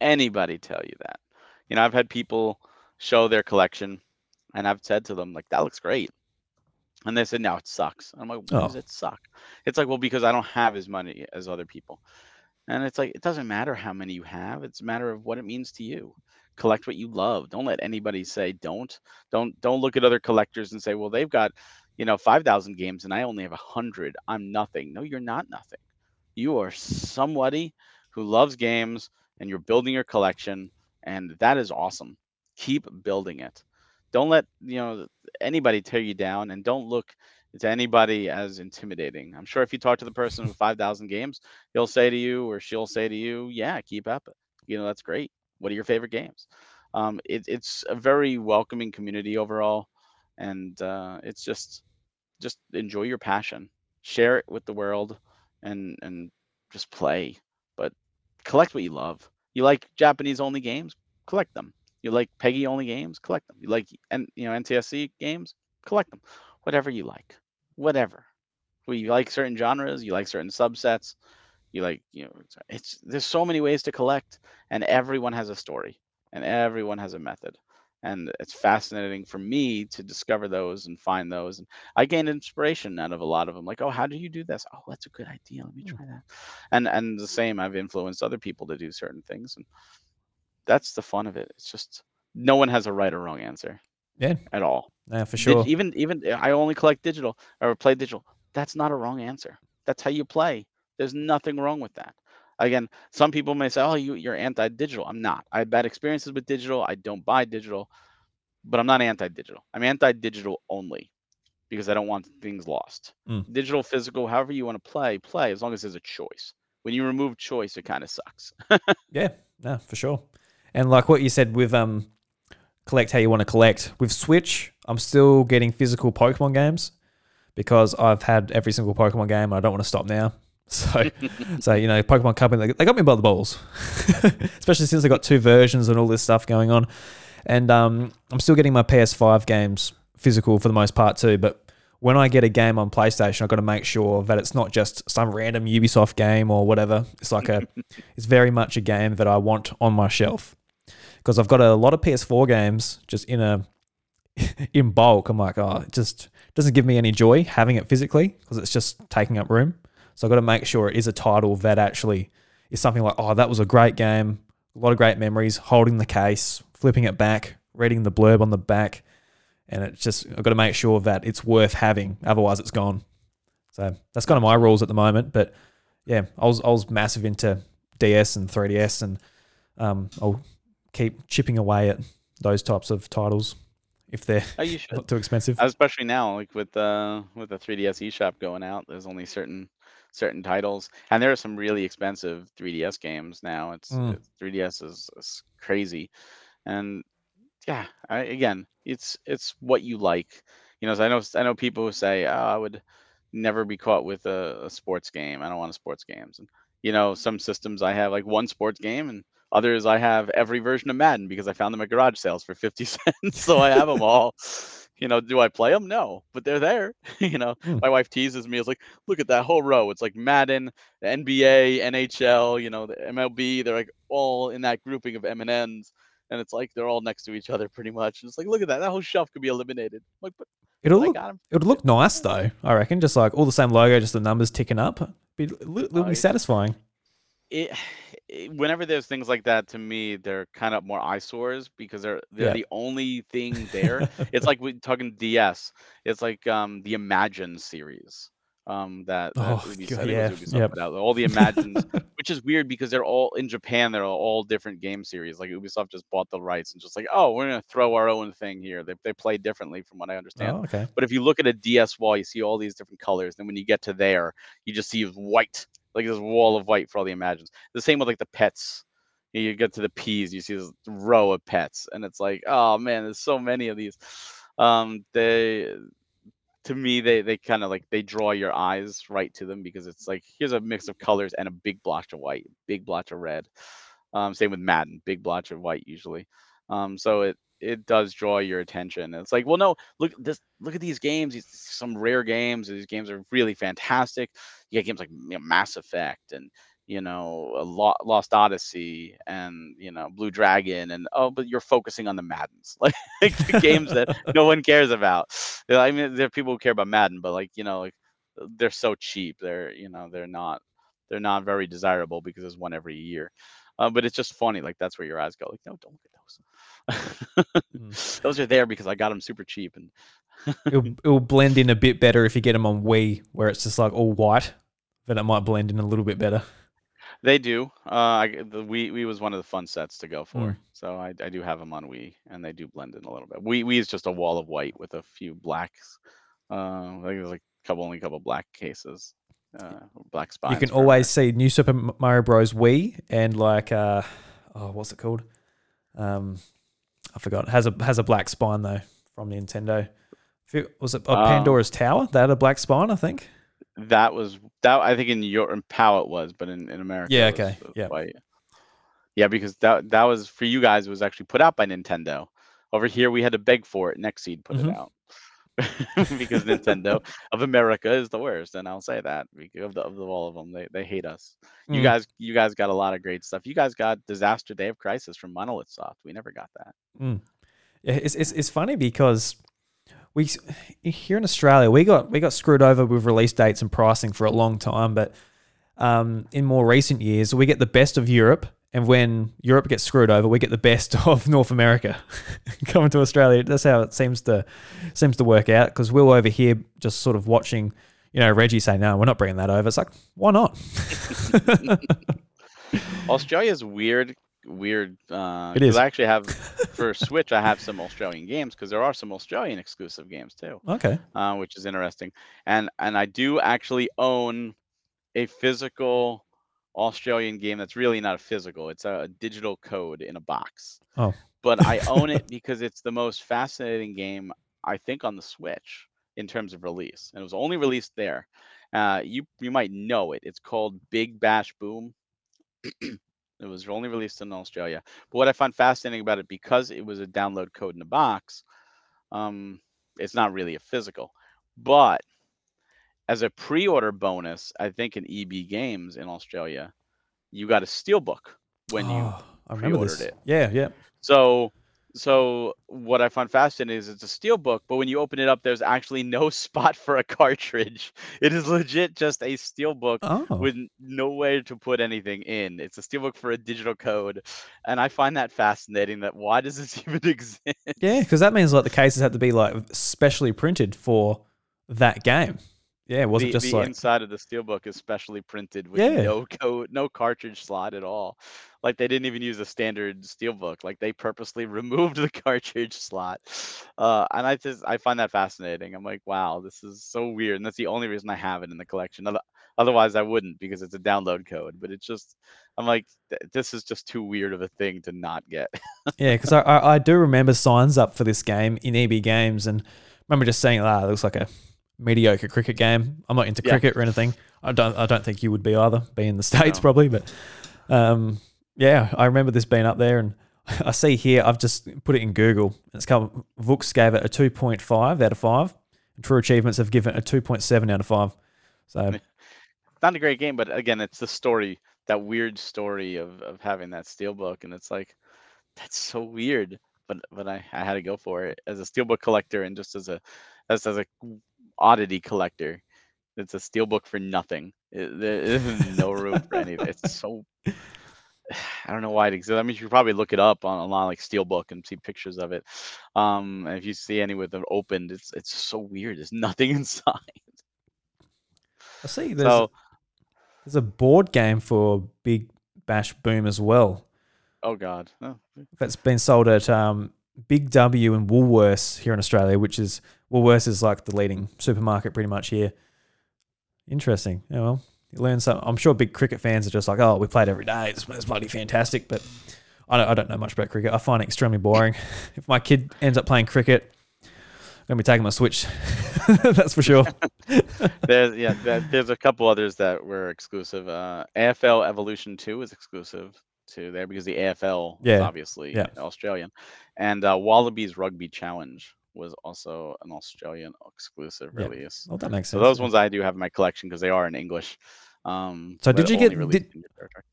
anybody tell you that. You know, I've had people show their collection, and I've said to them, like, that looks great. And they said, no, it sucks. I'm like, why oh. does it suck? It's like, well, because I don't have as many as other people. And it's like, it doesn't matter how many you have. It's a matter of what it means to you. Collect what you love. Don't let anybody say don't. Don't don't look at other collectors and say, well, they've got, you know, five thousand games and I only have one hundred. I'm nothing. No, you're not nothing. You are somebody who loves games, and you're building your collection, and that is awesome. Keep building it. Don't let, you know, anybody tear you down, and don't look to anybody as intimidating. I'm sure if you talk to the person with five thousand games, he'll say to you, or she'll say to you, yeah, keep up. You know, that's great. What are your favorite games? Um, it, it's a very welcoming community overall, and uh, it's just just enjoy your passion, share it with the world, and and just play. But collect what you love. You like Japanese only games? Collect them. You like P E G I only games? Collect them. You like and you know N T S C games? Collect them. Whatever you like, whatever. Well, you like certain genres. You like certain subsets. You like, you know, it's, there's so many ways to collect, and everyone has a story, and everyone has a method. And it's fascinating for me to discover those and find those. And I gained inspiration out of a lot of them. Like, oh, how do you do this? Oh, that's a good idea. Let me try that. And and the same, I've influenced other people to do certain things. And that's the fun of it. It's just no one has a right or wrong answer. Yeah. At all. Yeah, for sure. Did, even even I only collect digital or play digital. That's not a wrong answer. That's how you play. There's nothing wrong with that. Again, some people may say, oh, you, you're anti-digital. I'm not. I had bad experiences with digital. I don't buy digital, but I'm not anti-digital. I'm anti-digital only because I don't want things lost. Mm. Digital, physical, however you want to play, play as long as there's a choice. When you remove choice, it kind of sucks. Yeah, no, for sure. And like what you said with um, collect how you want to collect. With Switch, I'm still getting physical Pokemon games because I've had every single Pokemon game and I don't want to stop now. So, so you know, Pokemon Company, they got me by the balls, especially since they got two versions and all this stuff going on. And um, I'm still getting my P S five games physical for the most part too. But when I get a game on PlayStation, I've got to make sure that it's not just some random Ubisoft game or whatever. It's like a, it's very much a game that I want on my shelf because I've got a lot of P S four games just in a, in bulk. I'm like, oh, it just doesn't give me any joy having it physically because it's just taking up room. So I've got to make sure it is a title that actually is something like, oh, that was a great game, a lot of great memories, holding the case, flipping it back, reading the blurb on the back. And it's just, I've got to make sure that it's worth having. Otherwise, it's gone. So that's kind of my rules at the moment. But yeah, I was I was massive into D S and three D S, and um, I'll keep chipping away at those types of titles if they're oh, you should. Not too expensive. Especially now, like with, uh, with the three D S eShop going out, there's only certain... certain titles, and there are some really expensive three D S games now. It's, mm. it's three D S is, is crazy, and yeah, I, again, it's it's what you like. You know, so I know I know people who say, oh, I would never be caught with a, a sports game. I don't want sports games, and you know, some systems I have like one sports game, and others I have every version of Madden because I found them at garage sales for fifty cents, so I have them all. You know, do I play them? No, but they're there. You know, mm. my wife teases me. It's like, look at that whole row. It's like Madden, the N B A, N H L, you know, the M L B. They're like all in that grouping of M and Ns. And it's like they're all next to each other pretty much. And it's like, look at that. That whole shelf could be eliminated. I'm like, but it'll look, it would look nice, though, I reckon. Just like all the same logo, just the numbers ticking up. It'll be satisfying. It, it, whenever there's things like that, to me, they're kind of more eyesores because they're they're yeah. the only thing there. It's like we're talking D S. It's like um, the Imagine series um, that, that oh, Ubisoft, God, yeah. Ubisoft yep. put out. All the Imagines, which is weird because they're all in Japan. They're all different game series. Like Ubisoft just bought the rights and just like, oh, we're gonna throw our own thing here. They they play differently from what I understand. Oh, okay. But if you look at a D S wall, you see all these different colors. Then when you get to there, you just see white. Like this wall of white for all the Imagines. The same with like the pets. You get to the P's, you see this row of pets, and it's like, oh man, there's so many of these. Um, they, to me, they they kind of like they draw your eyes right to them because it's like here's a mix of colors and a big blotch of white, big blotch of red. Um, same with Madden, big blotch of white usually. Um, so it it does draw your attention. It's like, well, no, look this, look at these games. These, some rare games. These games are really fantastic. You get games like you know, Mass Effect and you know Lost Odyssey and you know Blue Dragon and oh, but you're focusing on the Maddens, like the games that no one cares about. I mean, there are people who care about Madden, but like you know, like they're so cheap. They're you know they're not they're not very desirable because there's one every year. Uh, but it's just funny. Like that's where your eyes go. Like no, don't look at those. mm. Those are there because I got them super cheap, and it'll, it'll blend in a bit better if you get them on Wii, where it's just like all white. Then it might blend in a little bit better. They do. Uh, I, the Wii, Wii was one of the fun sets to go for, mm. so I, I do have them on Wii, and they do blend in a little bit. Wii, Wii is just a wall of white with a few blacks. Uh, I think there's like a couple, only a couple black cases, uh, black spots. You can always see New Super Mario Bros. Wii and like uh, oh, what's it called? Um, I forgot. It has a has a black spine though from Nintendo. Was it oh, Pandora's um, Tower? That had a black spine, I think. That was that. I think in Europe and PAL it was, but in, in America, yeah, okay, yeah, yeah, because that that was for you guys. It was actually put out by Nintendo. Over here, we had to beg for it. Nextseed put mm-hmm. it out because Nintendo of America is the worst, and I'll say that because of, the, of all of them, they they hate us. You mm. guys, you guys got a lot of great stuff. You guys got Disaster Day of Crisis from Monolith Soft. We never got that. Mm. it's, it's it's funny because we here in Australia we got we got screwed over with release dates and pricing for a long time, but um, in more recent years we get the best of Europe, and when Europe gets screwed over, we get the best of North America coming to Australia. That's how it seems to seems to work out, because we're over here just sort of watching, you know, Reggie say, no, we're not bringing that over. It's like, why not? Australia's weird, weird. Uh, it is. I actually have, for Switch, I have some Australian games, because there are some Australian exclusive games too. Okay. Uh, which is interesting. And and I do actually own a physical Australian game that's really not a physical. It's a digital code in a box. Oh. But I own it because it's the most fascinating game, I think, on the Switch in terms of release, and it was only released there. Uh, you you might know it. It's called Big Bash Boom. It was only released in Australia. But what I find fascinating about it, because it was a download code in a box, um, it's not really a physical. But as a pre-order bonus, I think in E B Games in Australia, you got a Steelbook when oh, you pre-ordered it. Yeah, yeah. So... So what I find fascinating is it's a Steelbook, but when you open it up, there's actually no spot for a cartridge. It is legit just a Steelbook oh. with no way to put anything in. It's a Steelbook for a digital code, and I find that fascinating. That why does this even exist? Yeah, because that means like the cases have to be like specially printed for that game. Yeah, it wasn't the, just the like... inside of the Steelbook is specially printed with yeah. no code, no cartridge slot at all. Like they didn't even use a standard Steelbook. Like they purposely removed the cartridge slot, uh, and I just I find that fascinating. I'm like, wow, this is so weird, and that's the only reason I have it in the collection. Otherwise, I wouldn't, because it's a download code. But it's just, I'm like, this is just too weird of a thing to not get. Yeah, because I, I I do remember signs up for this game in E B Games, and remember just saying, ah, it looks like a mediocre cricket game. I'm not into yeah. cricket or anything. I don't I don't think you would be either, being in the States no. probably. But um, yeah, I remember this being up there, and I see here, I've just put it in Google, and it's come, Vooks gave it a two point five out of five, and True Achievements have given it a two point seven out of five. So, not a great game, but again, it's the story, that weird story of, of having that Steelbook, and it's like, that's so weird. But but I, I had to go for it as a Steelbook collector, and just as a as, as a oddity collector. It's a Steelbook for nothing. There's no room for anything. It's so, I don't know why it exists. I mean, you should probably look it up on a lot like Steelbook and see pictures of it. Um, and if you see any with them opened, it's it's so weird. There's nothing inside. I see. There's, so, there's a board game for Big Bash Boom as well. Oh God, oh. That's been sold at um, Big W and Woolworths here in Australia, which is. Woolworths is like the leading supermarket pretty much here. Interesting. Yeah, well, you learn something. I'm sure big cricket fans are just like, oh, we played every day. It's, it's bloody fantastic. But I don't, I don't know much about cricket. I find it extremely boring. If my kid ends up playing cricket, I'm going to be taking my Switch. That's for sure. there's yeah, there, there's a couple others that were exclusive. Uh, A F L Evolution two is exclusive to there because the A F L yeah. is obviously yeah. Australian. And uh, Wallabies Rugby Challenge was also an Australian exclusive yep. release. Well, that makes sense. So those ones I do have in my collection because they are in English. Um, so did you get? Did,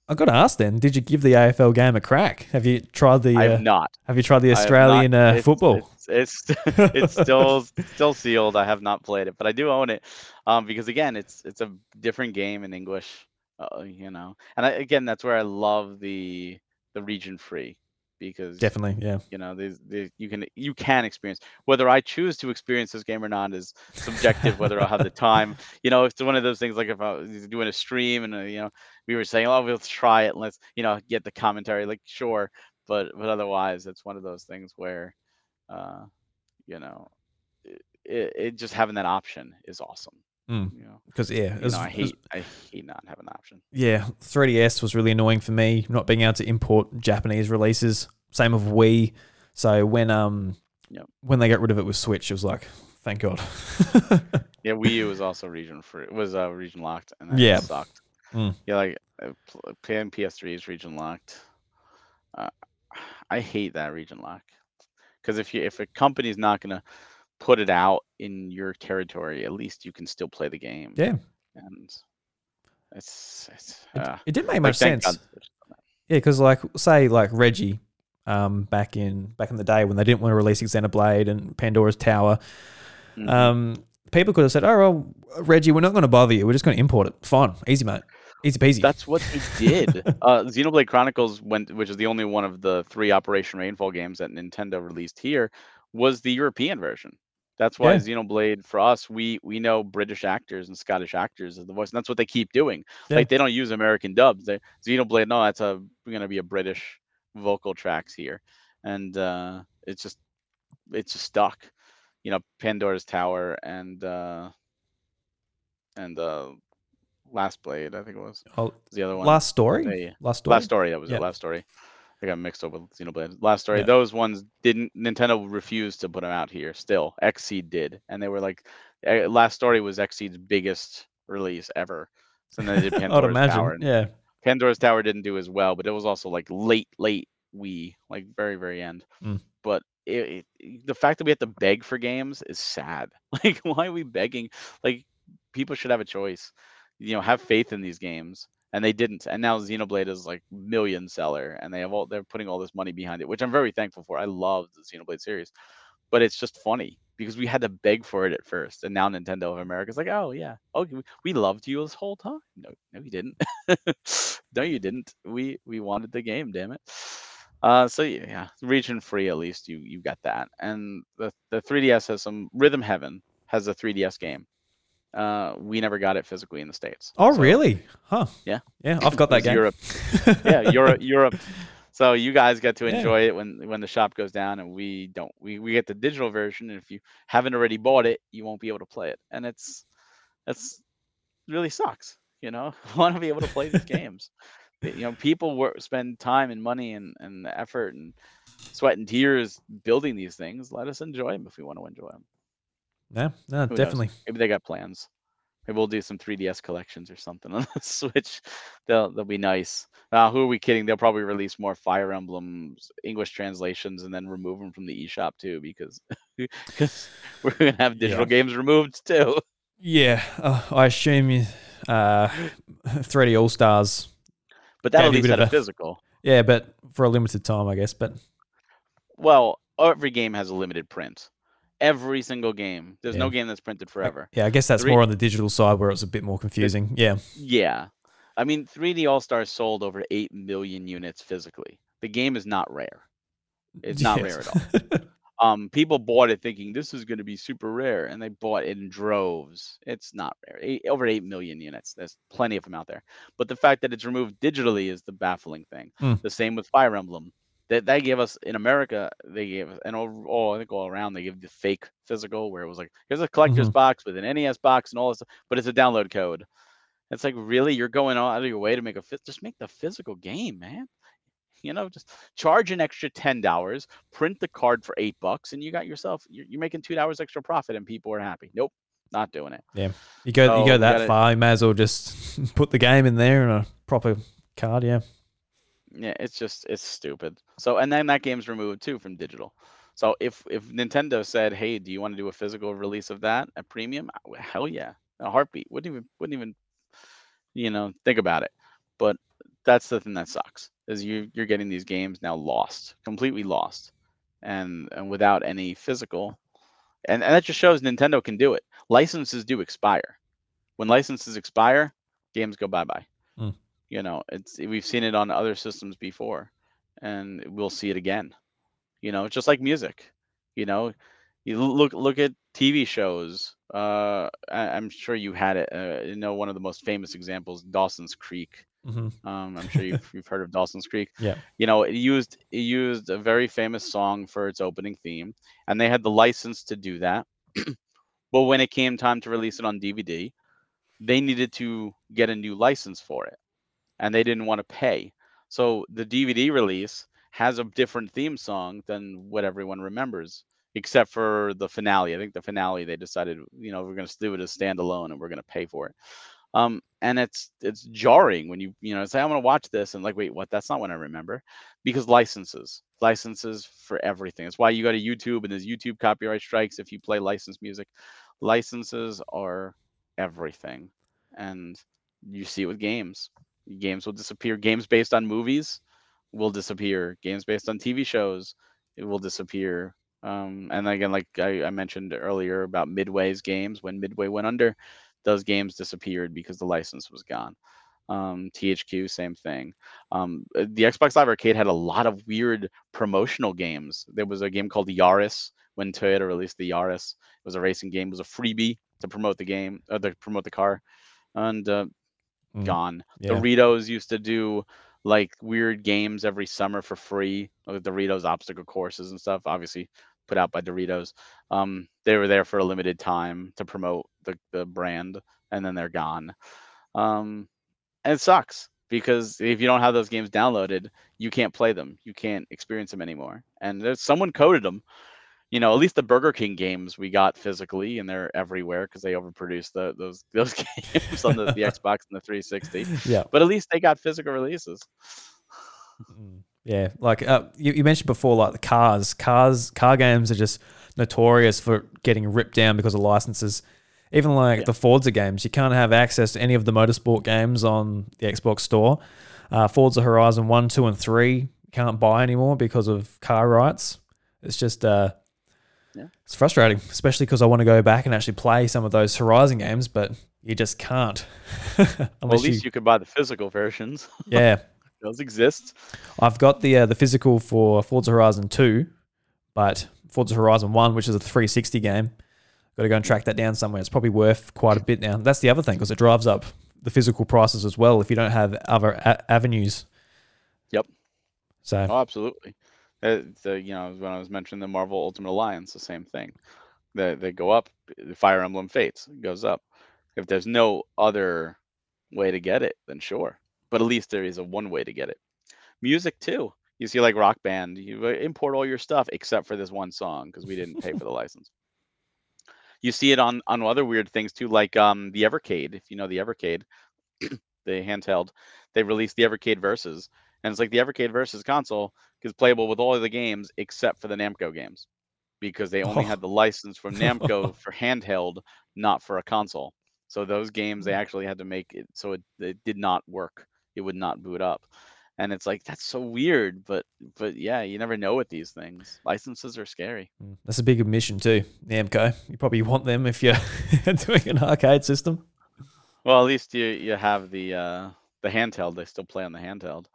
I got to ask then. Did you give the A F L game a crack? Have you tried the? I have uh, not. Have you tried the Australian uh, it's, football? It's it's, it's still still sealed. I have not played it, but I do own it um, because again, it's it's a different game in English. Uh, you know, and I, again, that's where I love the the region free. Because definitely, yeah, you know, there's, there's, you can you can experience whether I choose to experience this game or not is subjective. Whether I have the time, you know, it's one of those things. Like if I was doing a stream and uh, you know, we were saying, oh, we'll try it, let's you know get the commentary. Like sure, but but otherwise, it's one of those things where, uh, you know, it, it, it just having that option is awesome. Mm. You know, because yeah, you know, I hate I hate not having an option. Yeah, three D S was really annoying for me, not being able to import Japanese releases. Same with Wii. So when um yep. when they got rid of it with Switch, it was like, thank God. Yeah, Wii U was also region free. Was uh, region locked, and that yeah. sucked. Mm. Yeah, like playing P S three is region locked. Uh, I hate that region lock because if you if a company's not gonna put it out in your territory, at least you can still play the game. Yeah. And it's, it's uh, it, it didn't make much sense. Yeah. Cause like, say like Reggie, um, back in back in the day when they didn't want to release Xenoblade and Pandora's Tower. Mm-hmm. Um, people could have said, oh, well, Reggie, we're not going to bother you. We're just going to import it. Fine. Easy, mate. Easy peasy. That's what they did. uh, Xenoblade Chronicles, went, which is the only one of the three Operation Rainfall games that Nintendo released here, was the European version. That's why yeah. Xenoblade, for us, we we know British actors and Scottish actors as the voice, and that's what they keep doing. Yeah. Like, they don't use American dubs. They, Xenoblade, no, that's a going to be a British vocal tracks here, and uh, it's just it's just stuck. You know, Pandora's Tower and uh, and uh, Last Blade, I think it was, oh, was the other one. Last Story. They, Last Story. Last Story. That was yeah. it. Last Story. I got mixed up with Xenoblade. Last Story, yeah. those ones didn't. Nintendo refused to put them out here still. X-Seed did. And they were like, Last Story was X-Seed's biggest release ever. So then they did Pandora's I'd imagine. Tower. Yeah. Pandora's Tower didn't do as well, but it was also like late, late Wii, like very, very end. Mm. But it, it, the fact that we have to beg for games is sad. Like, why are we begging? Like, people should have a choice. You know, have faith in these games. And they didn't. And now Xenoblade is like million seller, and they have all they're putting all this money behind it, which I'm very thankful for. I love the Xenoblade series, but it's just funny because we had to beg for it at first, and now Nintendo of America is like, oh yeah, oh we loved you this whole time. No, no, you didn't. No, you didn't. We we wanted the game, damn it. Uh, so yeah, region free at least you you got that. And the the three D S has some Rhythm Heaven has a three D S game. Uh, we never got it physically in the States. Oh, so, really? Huh? Yeah, yeah. I've got that game. Europe, yeah, Europe, Europe. So you guys get to enjoy yeah. it when when the shop goes down, and we don't. We we get the digital version, and if you haven't already bought it, you won't be able to play it, and it's that's really sucks. You know, I want to be able to play these games. You know, people work, spend time and money and and effort and sweat and tears building these things. Let us enjoy them if we want to enjoy them. Yeah, no, Who definitely. Knows? Maybe they got plans. Maybe we'll do some three D S collections or something on the Switch. They'll they'll be nice. Uh, who are we kidding? They'll probably release more Fire Emblem English translations and then remove them from the eShop too, because because we're gonna have digital yeah. games removed too. Yeah, uh, I assume you, uh, three D All-Stars. But that'll be a, a physical. Yeah, but for a limited time, I guess. But well, every game has a limited print. Every single game. There's yeah. no game that's printed forever. Yeah, I guess that's three... more on the digital side where it's a bit more confusing. Yeah. Yeah. I mean, three D All-Stars sold over eight million units physically. The game is not rare. It's not yes. rare at all. um, people bought it thinking this is going to be super rare, and they bought it in droves. It's not rare. Eight, over eight million units. There's plenty of them out there. But the fact that it's removed digitally is the baffling thing. Mm. The same with Fire Emblem. That they gave us in America, they gave us, and all I think all around, they give the fake physical where it was like, here's a collector's mm-hmm. box with an N E S box and all this stuff, but it's a download code. It's like, really? You're going out of your way to make a fit? Just make the physical game, man. You know, just charge an extra ten dollars, print the card for eight bucks, and you got yourself, you're, you're making two dollars extra profit, and people are happy. Nope, not doing it. Yeah. You go, so you go that you gotta, far, you may as well just put the game in there and a proper card, yeah. Yeah, it's just it's stupid. So and then that game's removed too from digital. So if if Nintendo said, "Hey, do you want to do a physical release of that at premium?" Hell yeah, a heartbeat. Wouldn't even wouldn't even you know think about it. But that's the thing that sucks is you you're getting these games now lost, completely lost, and and without any physical. And and that just shows Nintendo can do it. Licenses do expire. When licenses expire, games go bye bye. Mm. You know, it's we've seen it on other systems before, and we'll see it again. You know, just like music. You know, you look look at T V shows. Uh, I, I'm sure you had it. Uh, you know, one of the most famous examples, Dawson's Creek. Mm-hmm. Um, I'm sure you've you've heard of Dawson's Creek. Yeah. You know, it used it used a very famous song for its opening theme, and they had the license to do that. But when it came time to release it on D V D, they needed to get a new license for it. And they didn't want to pay. So the D V D release has a different theme song than what everyone remembers, except for the finale. I think the finale, they decided, you know, we're going to do it as standalone and we're going to pay for it. Um, and it's it's jarring when you, you know, say, I want to watch this. And like, wait, what? That's not what I remember. Because licenses, licenses for everything. It's why you go to YouTube and there's YouTube copyright strikes if you play licensed music. Licenses are everything. And you see it with games. Games will disappear. Games based on movies will disappear. Games based on T V shows, it will disappear. Um, and again, like I, I mentioned earlier about Midway's games, when Midway went under, those games disappeared because the license was gone. Um, T H Q, same thing. Um, the Xbox Live Arcade had a lot of weird promotional games. There was a game called Yaris when Toyota released the Yaris. It was a racing game. It was a freebie to promote the game, uh, to promote the car, and uh, mm. gone. Yeah. Doritos used to do like weird games every summer for free, like Doritos obstacle courses and stuff. Obviously, put out by Doritos. Um, they were there for a limited time to promote the the brand, and then they're gone. Um, And it sucks because if you don't have those games downloaded, you can't play them. You can't experience them anymore. And there's someone coded them. You know, at least the Burger King games we got physically, and they're everywhere because they overproduced the, those those games on the, the Xbox and the three sixty. Yeah. But at least they got physical releases. Yeah, like uh, you, you mentioned before, like the cars, cars, car games are just notorious for getting ripped down because of licenses. Even like yeah. the Forza games, you can't have access to any of the motorsport games on the Xbox Store. Uh, Forza Horizon one, two, and three, you can't buy anymore because of car rights. It's just uh, yeah. it's frustrating, especially because I want to go back and actually play some of those Horizon games, but you just can't. Well, at least you, you could buy the physical versions. Yeah. Those exist. I've got the, uh, the physical for Forza Horizon two, but Forza Horizon one, which is a three sixty game, got to go and track that down somewhere. It's probably worth quite a bit now. That's the other thing, because it drives up the physical prices as well if you don't have other a- avenues. Yep. So. Oh, absolutely. Uh, the, you know, when I was mentioning the Marvel Ultimate Alliance, the same thing. They they go up. The Fire Emblem Fates goes up. If there's no other way to get it, then sure. But at least there is a one way to get it. Music too. You see, like Rock Band, you import all your stuff except for this one song because we didn't pay for the license. You see it on, on other weird things too, like um, the Evercade. If you know the Evercade, the handheld, they released the Evercade Versus, and it's like the Evercade Versus console is playable with all of the games except for the Namco games, because they only oh. had the license from Namco for handheld, not for a console. So those games they actually had to make it so it, it did not work. It would not boot up, and it's like that's so weird. But but yeah, you never know with these things. Licenses are scary. That's a big admission too, Namco. You probably want them if you're doing an arcade system. Well, at least you, you have the uh, the handheld. They still play on the handheld,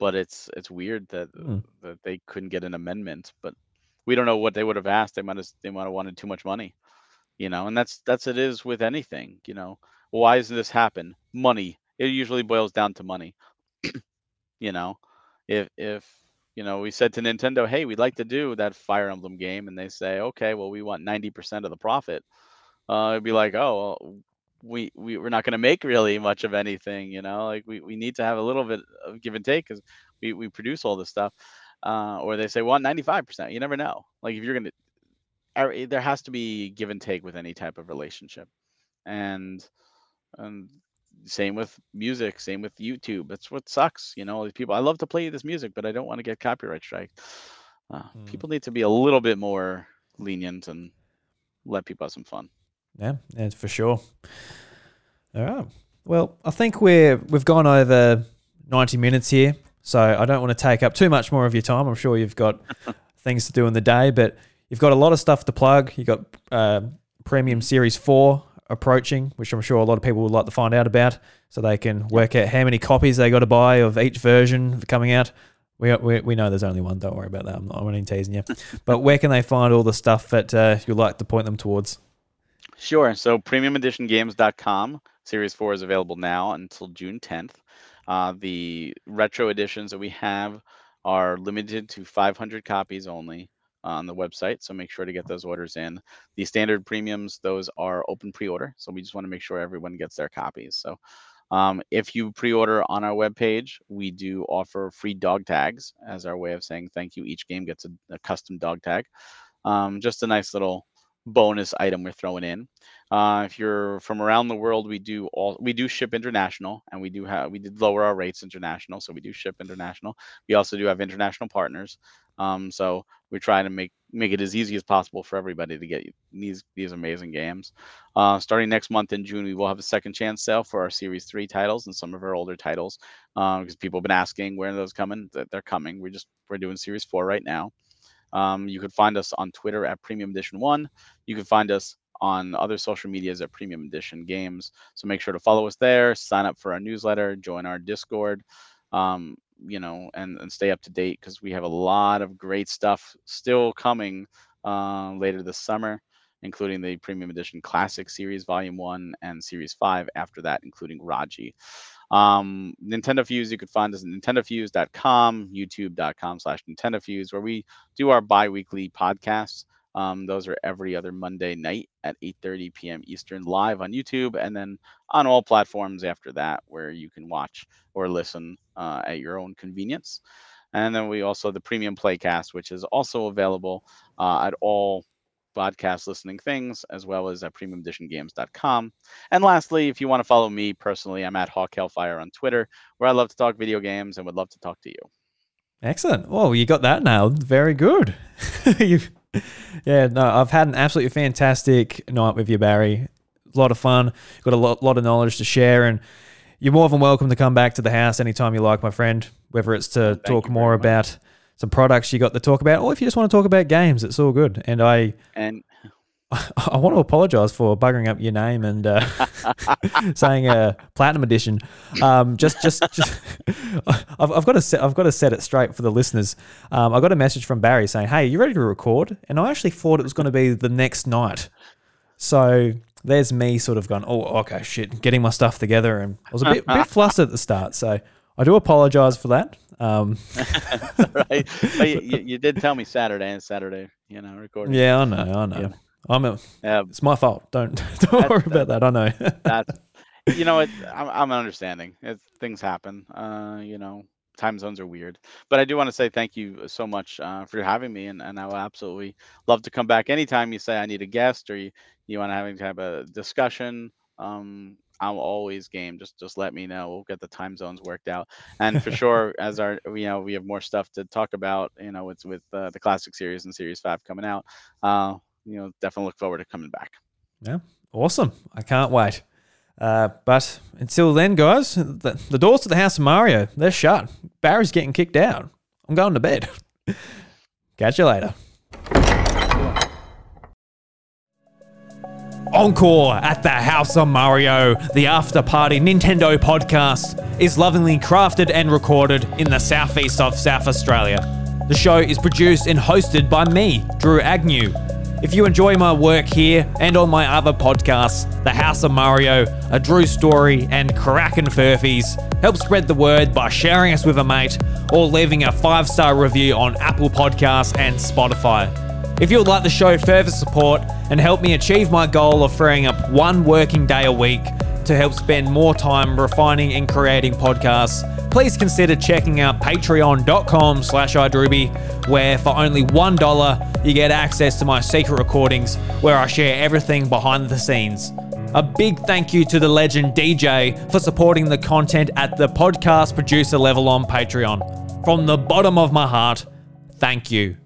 but it's it's weird that mm. that they couldn't get an amendment. But we don't know what they would have asked. They might have they might have wanted too much money, you know. And that's that's it is with anything, you know. Why does this happen? Money. It usually boils down to money. You know, if, if, you know, we said to Nintendo, hey, we'd like to do that Fire Emblem game. And they say, okay, well, we want ninety percent of the profit. Uh, it'd be like, oh, well, we, we, we're not going to make really much of anything. You know, like we, we need to have a little bit of give and take because we, we produce all this stuff. Uh, or they say, well, ninety-five percent. You never know. Like if you're going to, there has to be give and take with any type of relationship. And, and, same with music, same with YouTube. That's what sucks, you know. All these people, I love to play this music, but I don't want to get copyright strike. Uh, mm. People need to be a little bit more lenient and let people have some fun. Yeah, that's for sure. All right. Well, I think we're we've gone over ninety minutes here, so I don't want to take up too much more of your time. I'm sure you've got things to do in the day, but you've got a lot of stuff to plug. You've got uh, Premium Series four approaching, which I'm sure a lot of people would like to find out about, so they can work out how many copies they got to buy of each version coming out. We we, we know there's only one. Don't worry about that. I'm not really teasing you. But where can they find all the stuff that uh, you'd like to point them towards? Sure. So premium edition games dot com. Series four is available now until June tenth. Uh, the retro editions that we have are limited to five hundred copies only on the website, so make sure to get those orders in. The standard premiums, those are open pre-order, so we just want to make sure everyone gets their copies. So um, if you pre-order on our webpage, we do offer free dog tags as our way of saying thank you. Each game gets a, a custom dog tag, um, just a nice little bonus item we're throwing in. Uh, if you're from around the world, we do all we do ship international, and we do have we did lower our rates international, so we do ship international. We also do have international partners. Um, so we try to make make it as easy as possible for everybody to get these these amazing games. Uh, starting next month in June, we will have a second chance sale for our Series three titles and some of our older titles, because um, people have been asking when are those coming. They're coming. We just we're doing Series four right now. Um, you could find us on Twitter at Premium Edition One. You can find us on other social medias at Premium Edition Games. So make sure to follow us there, sign up for our newsletter, join our Discord, um, you know, and, and stay up to date, because we have a lot of great stuff still coming uh, later this summer, including the Premium Edition Classic Series Volume one and Series five after that, including Reggie. Um, Nintendo Fuse, you could find us at nintendo fuse dot com, youtube dot com slash nintendo fuse, where we do our bi-weekly podcasts. Um, those are every other Monday night at eight thirty p.m. Eastern, live on YouTube, and then on all platforms after that, where you can watch or listen uh, at your own convenience. And then we also have the Premium Playcast, which is also available uh, at all podcast listening things, as well as at premium edition games dot com. And lastly, if you want to follow me personally, I'm at Hawk Hellfire on Twitter, where I love to talk video games and would love to talk to you. Excellent. Oh, you got that now. Very good. You've Yeah, no, I've had an absolutely fantastic night with you, Barry. A lot of fun. Got a lot, lot of knowledge to share, and you're more than welcome to come back to the house anytime you like, my friend, whether it's to Thank talk more about much. some products you got to talk about, or if you just want to talk about games, it's all good. And I and I, I want to apologize for buggering up your name and uh, saying a platinum edition. Um, just, just, just I've, I've got to set, I've got to set it straight for the listeners. Um, I got a message from Barry saying, "Hey, you ready to record?" And I actually thought it was going to be the next night. So there's me sort of going, "Oh, okay, shit," getting my stuff together, and I was a bit, bit flustered at the start. So I do apologize for that. Um, right. But you, you, you did tell me Saturday and Saturday, you know, recording. Yeah, I know, I know. Yeah. I'm a, yeah, it's my fault. Don't don't worry about that. I know. That's, you know, it, I'm I'm understanding. It, things happen. Uh, you know, time zones are weird. But I do want to say thank you so much uh, for having me, and, and I will absolutely love to come back anytime you say I need a guest or you, you want to have any type of discussion. Um, I'm always game. Just just let me know. We'll get the time zones worked out. And for sure, as our you know, we have more stuff to talk about. You know, with with uh, the classic series and series five coming out. Uh, you know, definitely look forward to coming back. Yeah. Awesome. I can't wait. Uh, but until then, guys, the, the doors to the house of Mario, they're shut. Barry's getting kicked out. I'm going to bed. Catch you later. Encore at the House of Mario, the After Party Nintendo podcast, is lovingly crafted and recorded in the southeast of South Australia. The show is produced and hosted by me, Drew Agnew. If you enjoy my work here and on my other podcasts, The House of Mario, A Drew Story, and Kraken Furfies, help spread the word by sharing us with a mate or leaving a five-star review on Apple Podcasts and Spotify. If you would like to show further support and help me achieve my goal of freeing up one working day a week to help spend more time refining and creating podcasts, please consider checking out patreon dot com slash idruby, where for only one dollar you get access to my secret recordings where I share everything behind the scenes. A big thank you to the legend D J for supporting the content at the podcast producer level on Patreon. From the bottom of my heart, thank you.